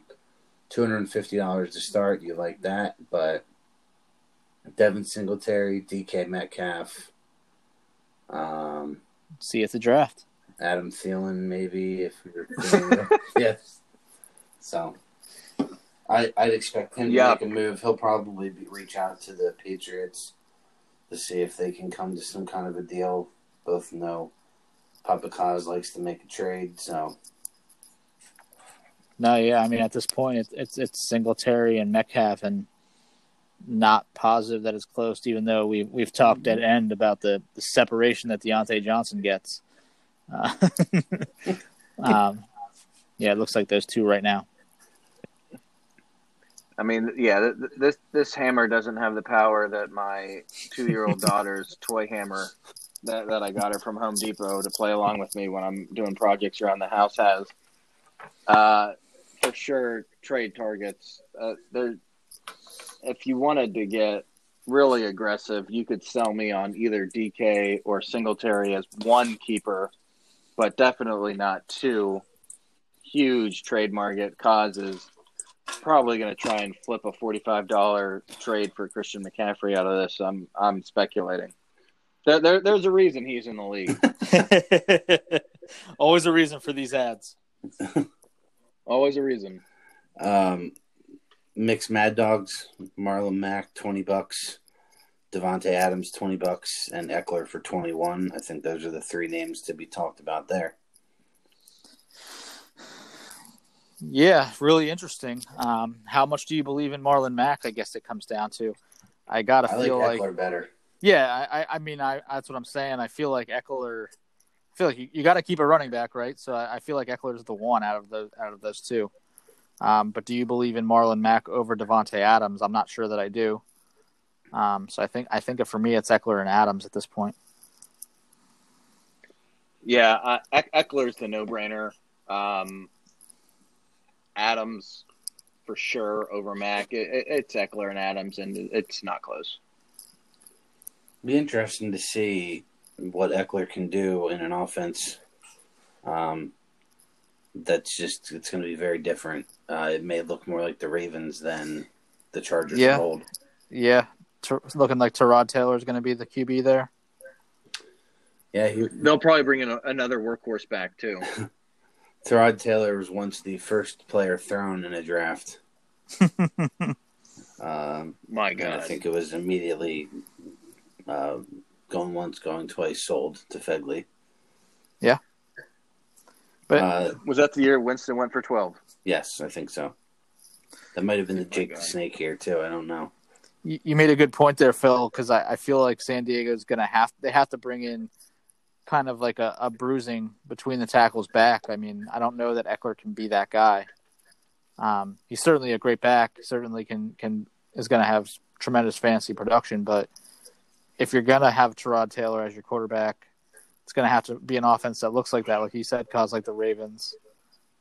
two hundred and fifty dollars to start. You like that, but Devin Singletary, D K Metcalf. Um, See you at the draft. Adam Thielen, maybe, if you're feeling yes. So, I, I'd expect him yep. to make a move. He'll probably be, reach out to the Patriots to see if they can come to some kind of a deal. Both know Papa Kaz likes to make a trade, so. No, yeah, I mean, at this point, it's it's, it's Singletary and Metcalf, and not positive that it's close, even though we've, we've talked at end about the, the separation that Deontay Johnson gets. Uh, um, yeah, it looks like those two right now. I mean, yeah, th- th- this this hammer doesn't have the power that my two-year-old daughter's toy hammer that, that I got her from Home Depot to play along with me when I'm doing projects around the house has. Uh, for sure, trade targets. Uh, they're If you wanted to get really aggressive, you could sell me on either D K or Singletary as one keeper, but definitely not two. Huge trade market causes probably going to try and flip a forty-five dollars trade for Christian McCaffrey out of this. I'm I'm speculating. There, there there's a reason he's in the league. Always a reason for these ads. Always a reason. Um, Mixed Mad Dogs, Marlon Mack, twenty bucks. Devontae Adams, twenty bucks, and Eckler for twenty-one. I think those are the three names to be talked about there. Yeah, really interesting. Um, how much do you believe in Marlon Mack? I guess it comes down to. I gotta I feel like Eckler like, better. Yeah, I, I mean, I that's what I'm saying. I feel like Eckler. I feel like you, you got to keep a running back, right? So I, I feel like Eckler is the one out of those out of those two. Um, but do you believe in Marlon Mack over Devontae Adams? I'm not sure that I do. Um, so I think I think for me it's Eckler and Adams at this point. Yeah, uh, Eckler's the no-brainer. Um, Adams for sure over Mack. It, it, it's Eckler and Adams, and it's not close. Be interesting to see what Eckler can do in an offense. Um, that's just it's going to be very different. Uh, it may look more like the Ravens than the Chargers. Yeah. Hold. Yeah. Looking like Tyrod Taylor is going to be the Q B there. Yeah, he... they'll probably bring in a, another workhorse back too. Tyrod Taylor was once the first player thrown in a draft. um, My God, I think it was immediately uh, going once, going twice, sold to Fegley. Yeah, but uh, was that the year Winston went for twelve? Yes, I think so. That might have been the Jake the Snake year too. I don't know. You made a good point there, Phil, because I, I feel like San Diego's going to have – they have to bring in kind of like a, a bruising between the tackles back. I mean, I don't know that Eckler can be that guy. Um, he's certainly a great back, certainly can, can is going to have tremendous fantasy production. But if you're going to have Tyrod Taylor as your quarterback, it's going to have to be an offense that looks like that, like you said, cause like the Ravens.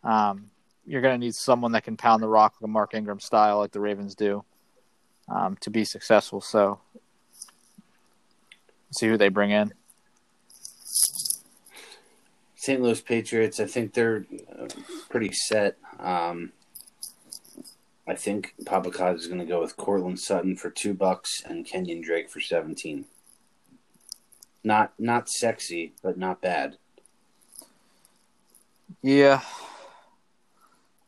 Um, you're going to need someone that can pound the rock like Mark Ingram style like the Ravens do. Um, to be successful, so see who they bring in. Saint Louis Patriots, I think they're uh, pretty set. Um, I think Papa Kaz is going to go with Cortland Sutton for two bucks and Kenyon Drake for seventeen. Not not sexy, but not bad. Yeah,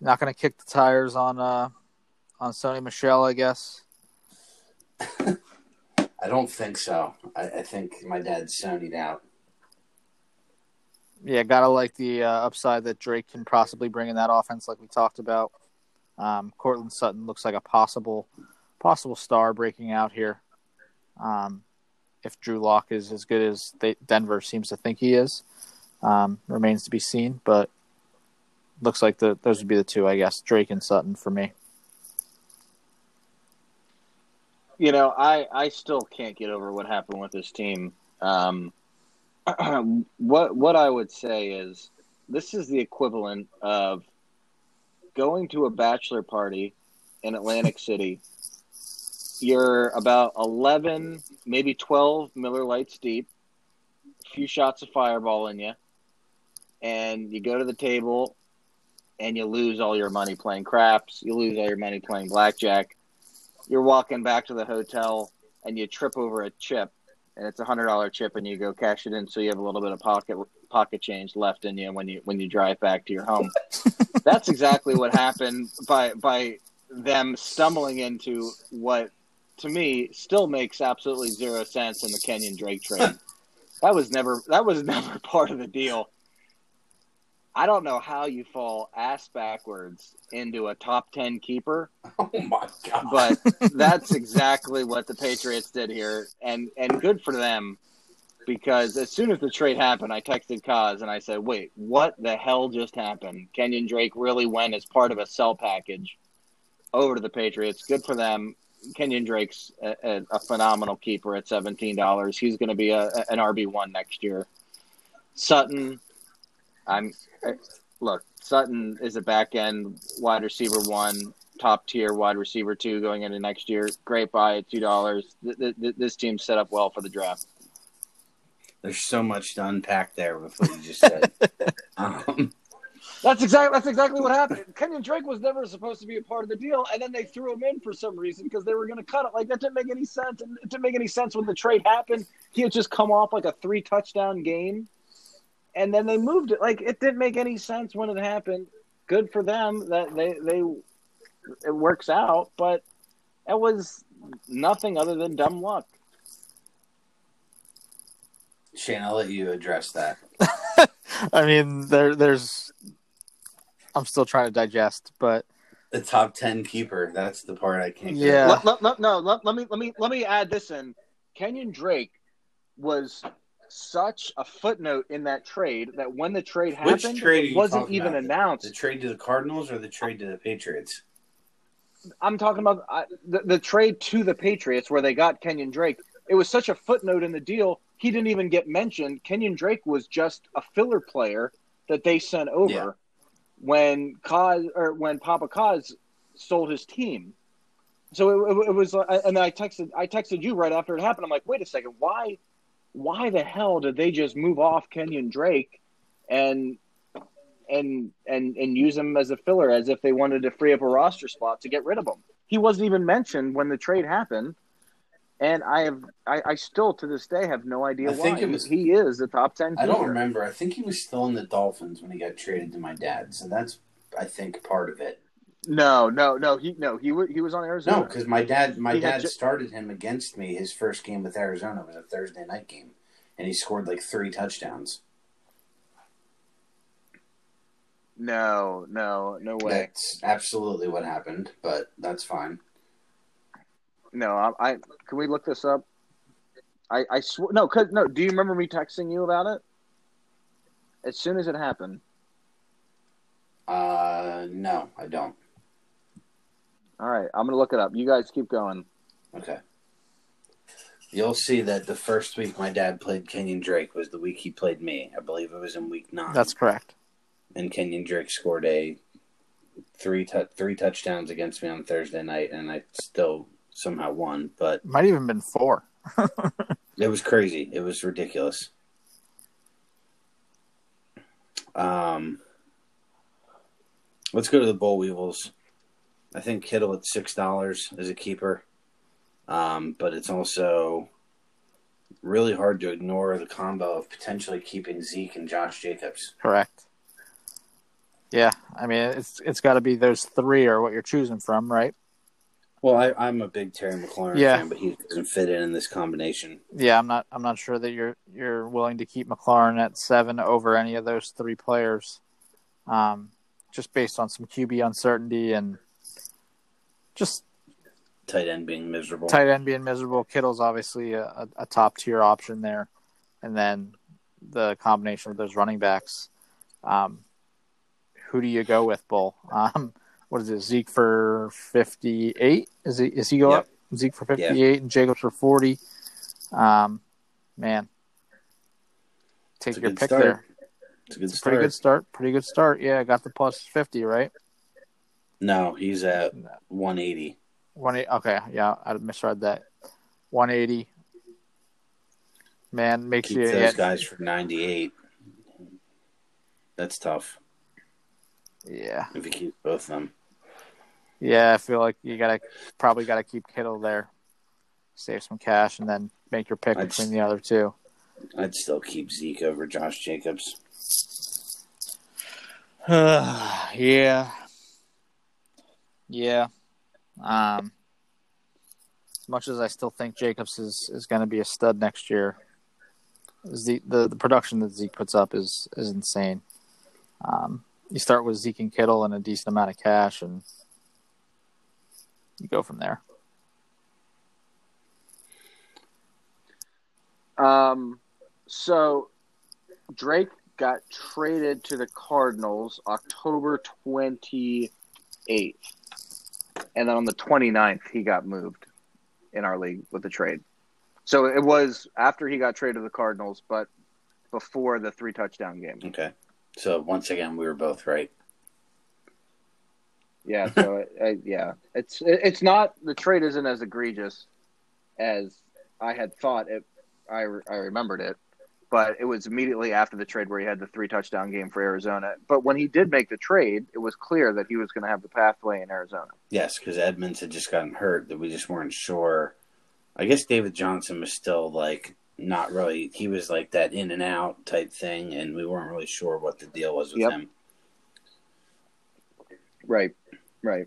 not going to kick the tires on uh, on Sony Michel, I guess. I don't think so. I, I think my dad's Sony'd out. Yeah, gotta like the uh, upside that Drake can possibly bring in that offense, like we talked about. Um, Cortland Sutton looks like a possible, possible star breaking out here. Um, if Drew Lock is as good as they, Denver seems to think he is, um, remains to be seen. But looks like the those would be the two, I guess, Drake and Sutton for me. You know, I, I still can't get over what happened with this team. Um, what what I would say is this is the equivalent of going to a bachelor party in Atlantic City. You're about eleven, maybe twelve Miller Lights deep, a few shots of Fireball in you, and you go to the table and you lose all your money playing craps. You lose all your money playing blackjack. You're walking back to the hotel and you trip over a chip and it's a hundred dollar chip and you go cash it in. So you have a little bit of pocket, pocket change left in you when you, when you drive back to your home. That's exactly what happened by, by them stumbling into what to me still makes absolutely zero sense in the Kenyon Drake trade. That was never, that was never part of the deal. I don't know how you fall ass backwards into a top ten keeper. Oh my God. But that's exactly what the Patriots did here. And and good for them, because as soon as the trade happened, I texted Kaz and I said, wait, what the hell just happened? Kenyon Drake really went as part of a sell package over to the Patriots. Good for them. Kenyon Drake's a, a phenomenal keeper at seventeen dollars. He's going to be a, an R B one next year. Sutton. I'm look. Sutton is a back end wide receiver one, top tier wide receiver two going into next year. Great buy at two dollars. Th- th- this team's set up well for the draft. There's so much to unpack there with what you just said. um, That's exactly that's exactly what happened. Kenyon Drake was never supposed to be a part of the deal, and then they threw him in for some reason because they were going to cut it. Like, that didn't make any sense. And it didn't make any sense when the trade happened. He had just come off like a three touchdown game, and then they moved it. Like, it didn't make any sense when it happened. Good for them that they they it works out, but it was nothing other than dumb luck. Shane, I'll let you address that. I mean, there, there's. I'm still trying to digest, but the top ten keeper—that's the part I can't. Yeah. Let, let, let, no, let, let me let me let me add this in. Kenyon Drake was such a footnote in that trade that when the trade happened, Which trade it wasn't even about? announced. The trade to the Cardinals or the trade to the Patriots? I'm talking about I, the, the trade to the Patriots where they got Kenyon Drake. It was such a footnote in the deal. He didn't even get mentioned. Kenyon Drake was just a filler player that they sent over yeah. when Kaz, or when Papa Kaz sold his team. So it, it was, and I texted, I texted you right after it happened. I'm like, wait a second, why, why the hell did they just move off Kenyon Drake and and and and use him as a filler, as if they wanted to free up a roster spot to get rid of him? He wasn't even mentioned when the trade happened. And I have, I, I still to this day have no idea I why think it was, he is the top ten. I player. don't remember. I think he was still in the Dolphins when he got traded to my dad. So that's, I think, part of it. No, no, no. He no, he he was on Arizona. No, because my dad, my he dad started him against me. His first game with Arizona was a Thursday night game, and he scored like three touchdowns. No, no, no way. That's absolutely what happened, but that's fine. No, I, I can we look this up? I I swear no, cause no. Do you remember me texting you about it as soon as it happened? Uh, no, I don't. All right, I'm gonna look it up. You guys keep going. Okay. You'll see that the first week my dad played Kenyon Drake was the week he played me. I believe it was in week nine. That's correct. And Kenyon Drake scored a three tu- three touchdowns against me on Thursday night, and I still. Somehow won, but might even been four. It was crazy. It was ridiculous. Um, let's go to the Bull Weevils. I think Kittle at six dollars is a keeper, um, but it's also really hard to ignore the combo of potentially keeping Zeke and Josh Jacobs. Correct. Yeah, I mean it's it's got to be those three or what you're choosing from, right? Well, I, I'm a big Terry McLaurin yeah. fan, but he doesn't fit in in this combination. Yeah, I'm not. I'm not sure that you're you're willing to keep McLaurin at seven over any of those three players, um, just based on some Q B uncertainty and just tight end being miserable. Tight end being miserable. Kittle's obviously a, a top tier option there, and then the combination of those running backs. Um, who do you go with, Bull? Um, What is it, Zeke for fifty-eight? Is he, is he go yep. up? Zeke for fifty-eight yep. and Jacobs for forty. Um, man, take your pick start. there. It's a good it's start. Pretty good start. Pretty good start. Yeah, I got the plus fifty, right? No, he's at one eighty. one eighty Okay, yeah, I misread that. one eighty. Man, make sure you... Keep those guys for ninety-eight. That's tough. Yeah. If you keep both of them. Yeah, I feel like you gotta probably gotta keep Kittle there, save some cash, and then make your pick I'd between st- the other two. I'd still keep Zeke over Josh Jacobs. Uh, yeah, yeah. Um, as much as I still think Jacobs is, is going to be a stud next year, the, the the production that Zeke puts up is is insane. Um. You start with Zeke and Kittle and a decent amount of cash, and you go from there. Um, so Drake got traded to the Cardinals October twenty-eighth, and then on the twenty-ninth he got moved in our league with the trade. So it was after he got traded to the Cardinals, but before the three-touchdown game. Okay. So once again, we were both right. Yeah. So it, I, yeah, it's it, it's not the trade isn't as egregious as I had thought. It I I remembered it. but it was immediately after the trade where he had the three touchdown game for Arizona. But when he did make the trade, it was clear that he was going to have the pathway in Arizona. Yes, because Edmonds had just gotten hurt, that we just weren't sure. I guess David Johnson was still like not really. He was like that in and out type thing, and we weren't really sure what the deal was with yep. him. Right, right.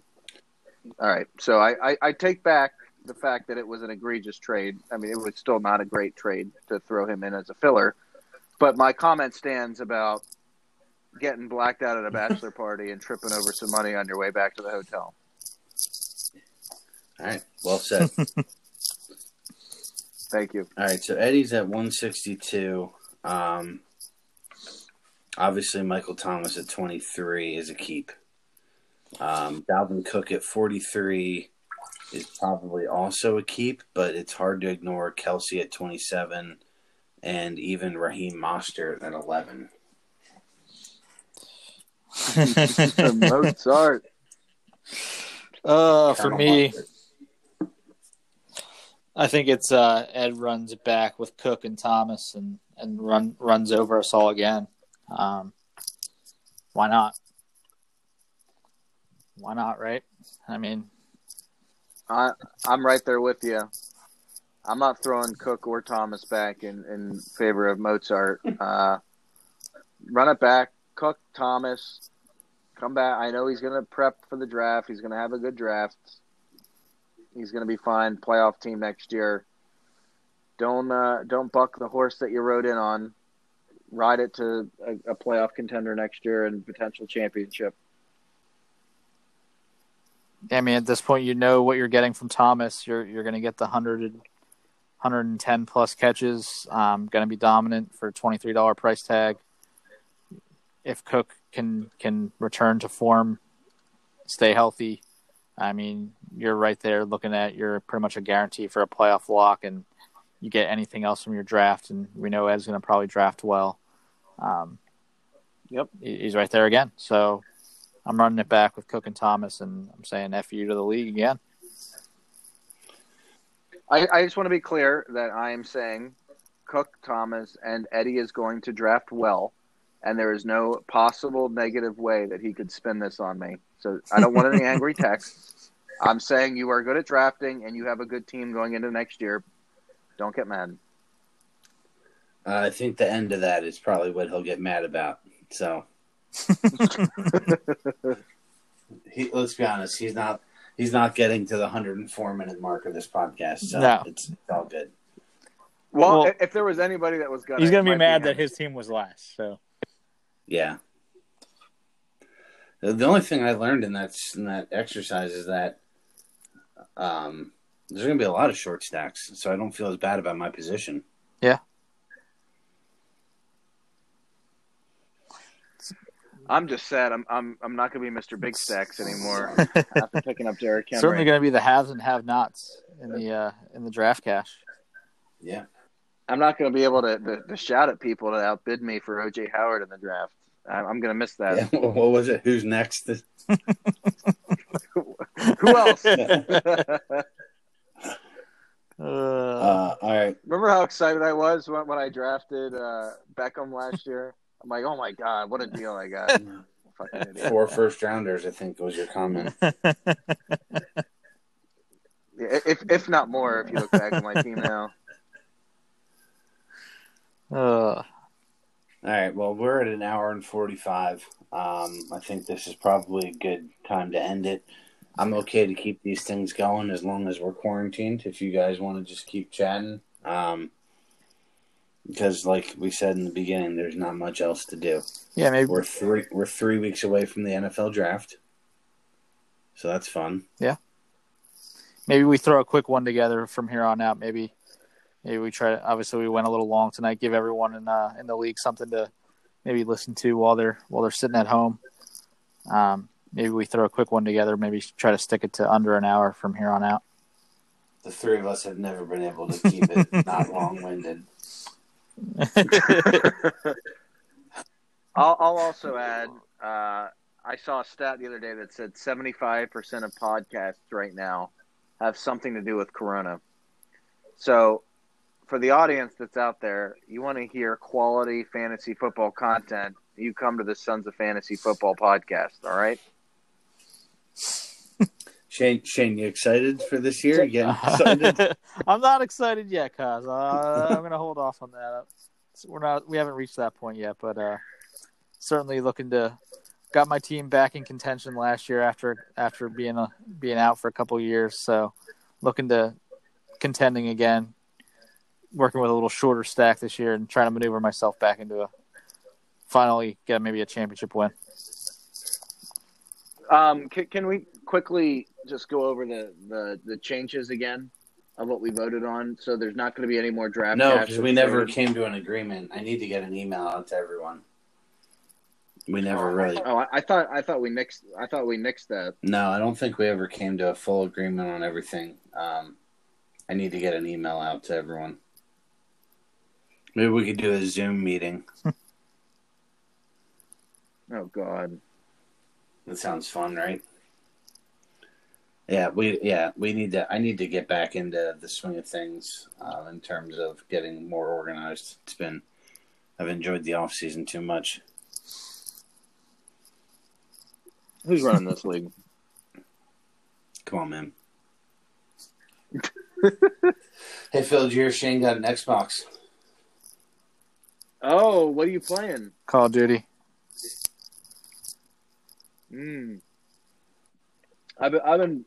All right. So I, I, I take back the fact that it was an egregious trade. I mean, it was still not a great trade to throw him in as a filler. But my comment stands about getting blacked out at a bachelor party and tripping over some money on your way back to the hotel. All right. Well said. Thank you. All right. So Eddie's at one sixty-two. Um, obviously, Michael Thomas at twenty-three is a keep. Um, Dalvin Cook at forty-three is probably also a keep, but it's hard to ignore Kelsey at twenty-seven and even Raheem Mostert at eleven. Mozart. Oh, for me, Mostert. I think it's uh, Ed runs back with Cook and Thomas and, and run, runs over us all again. Um, why not? Why not, right? I mean, I I'm right there with you. I'm not throwing Cook or Thomas back in, in favor of Mozart. Uh, run it back, Cook, Thomas, come back. I know he's going to prep for the draft. He's going to have a good draft. He's going to be fine. Playoff team next year. Don't uh, don't buck the horse that you rode in on. Ride it to a, a playoff contender next year and potential championship. I mean, at this point, you know what you're getting from Thomas. You're you're going to get the one hundred, one ten plus catches. Um, going to be dominant for a twenty-three dollars price tag. If Cook can can return to form, stay healthy, I mean, you're right there looking at you're pretty much a guarantee for a playoff lock, and you get anything else from your draft, and we know Ed's going to probably draft well. Um, yep, he's right there again. So. I'm running it back with Cook and Thomas, and I'm saying F you to the league again. I, I just want to be clear that I am saying Cook, Thomas, and Eddie is going to draft well, and there is no possible negative way that he could spin this on me. So I don't want any angry texts. I'm saying you are good at drafting, and you have a good team going into next year. Don't get mad. Uh, I think the end of that is probably what he'll get mad about, so... he, let's be honest, he's not he's not getting to the one hundred four minute mark of this podcast, so no. it's, it's all good. Well, well, if there was anybody that was gonna, he's gonna be mad be that his team was last. So yeah, the, the only thing I learned in that in that exercise is that um, there's gonna be a lot of short stacks, so I don't feel as bad about my position. Yeah. I'm just sad. I'm I'm I'm not going to be Mister Big Stacks anymore after picking up Derrick Henry. Certainly going to be the haves and have-nots in the uh, in the draft cash. Yeah, I'm not going to be able to, to to shout at people to outbid me for O J Howard in the draft. I'm, I'm going to miss that. Yeah, what was it? Who's next? Who else? uh, all right. Remember how excited I was when, when I drafted uh, Beckham last year? I'm like, oh my God, what a deal I got. Four first rounders, I think was your comment. if if not more, if you look back at my team now. Uh. All right, well, we're at an hour and forty-five. Um, I think this is probably a good time to end it. I'm okay to keep these things going as long as we're quarantined, if you guys want to just keep chatting. Um Because, like we said in the beginning, there's not much else to do. Yeah, maybe we're three we're three weeks away from the N F L draft, so that's fun. Yeah, maybe we throw a quick one together from here on out. Maybe, maybe we try. To, obviously, we went a little long tonight. Give everyone in uh, in the league something to maybe listen to while they're while they're sitting at home. Um, maybe we throw a quick one together. Maybe try to stick it to under an hour from here on out. The three of us have never been able to keep it not long-winded. I'll, I'll also add uh, I saw a stat the other day that said seventy-five percent of podcasts right now have something to do with Corona. So for the audience that's out there, you want to hear quality fantasy football content, you come to the Sons of Fantasy Football podcast, all right? Shane, Shane, you excited for this year again? I'm not excited yet, Kaz. Uh, I'm going to hold off on that. We're not, we haven't reached that point yet, but uh, certainly looking to got my team back in contention last year after after being a, being out for a couple of years. So looking to contending again, working with a little shorter stack this year and trying to maneuver myself back into a finally get maybe a championship win. Um, can, can we quickly just go over the, the, the changes again of what we voted on? So there's not going to be any more draft. No, because we never came to an agreement. I need to get an email out to everyone. We never really. Oh, I, I thought I thought we nixed. I thought we nixed that. No, I don't think we ever came to a full agreement on everything. Um, I need to get an email out to everyone. Maybe we could do a Zoom meeting. Oh God. That sounds fun, right? Yeah, we yeah we need to. I need to get back into the swing of things uh, in terms of getting more organized. It's been I've enjoyed the off season too much. Who's running this league? Come on, man. Hey Phil, did you hear Shane got an Xbox? Oh, what are you playing? Call of Duty. Mm. I've been, I've been,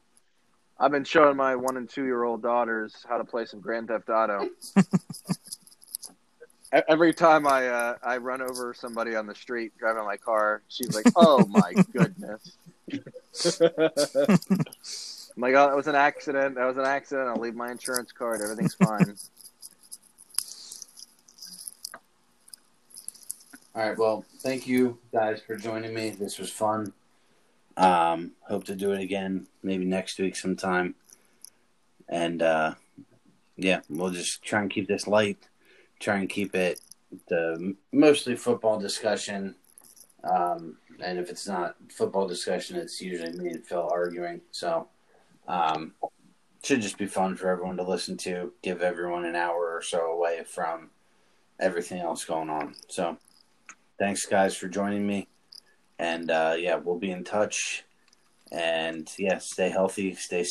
I've been showing my one and two year old daughters how to play some Grand Theft Auto. Every time I uh, I run over somebody on the street driving my car, she's like, "Oh my goodness!" I'm like, "Oh, that was an accident. That was an accident. I'll leave my insurance card. Everything's fine." All right. Well, thank you guys for joining me. This was fun. Um, hope to do it again, maybe next week sometime. And uh, yeah, we'll just try and keep this light. Try and keep it the mostly football discussion. Um, and if it's not football discussion, it's usually me and Phil arguing. So um, should just be fun for everyone to listen to. Give everyone an hour or so away from everything else going on. So thanks, guys, for joining me. And, uh, yeah, we'll be in touch. And, yeah, stay healthy, stay safe.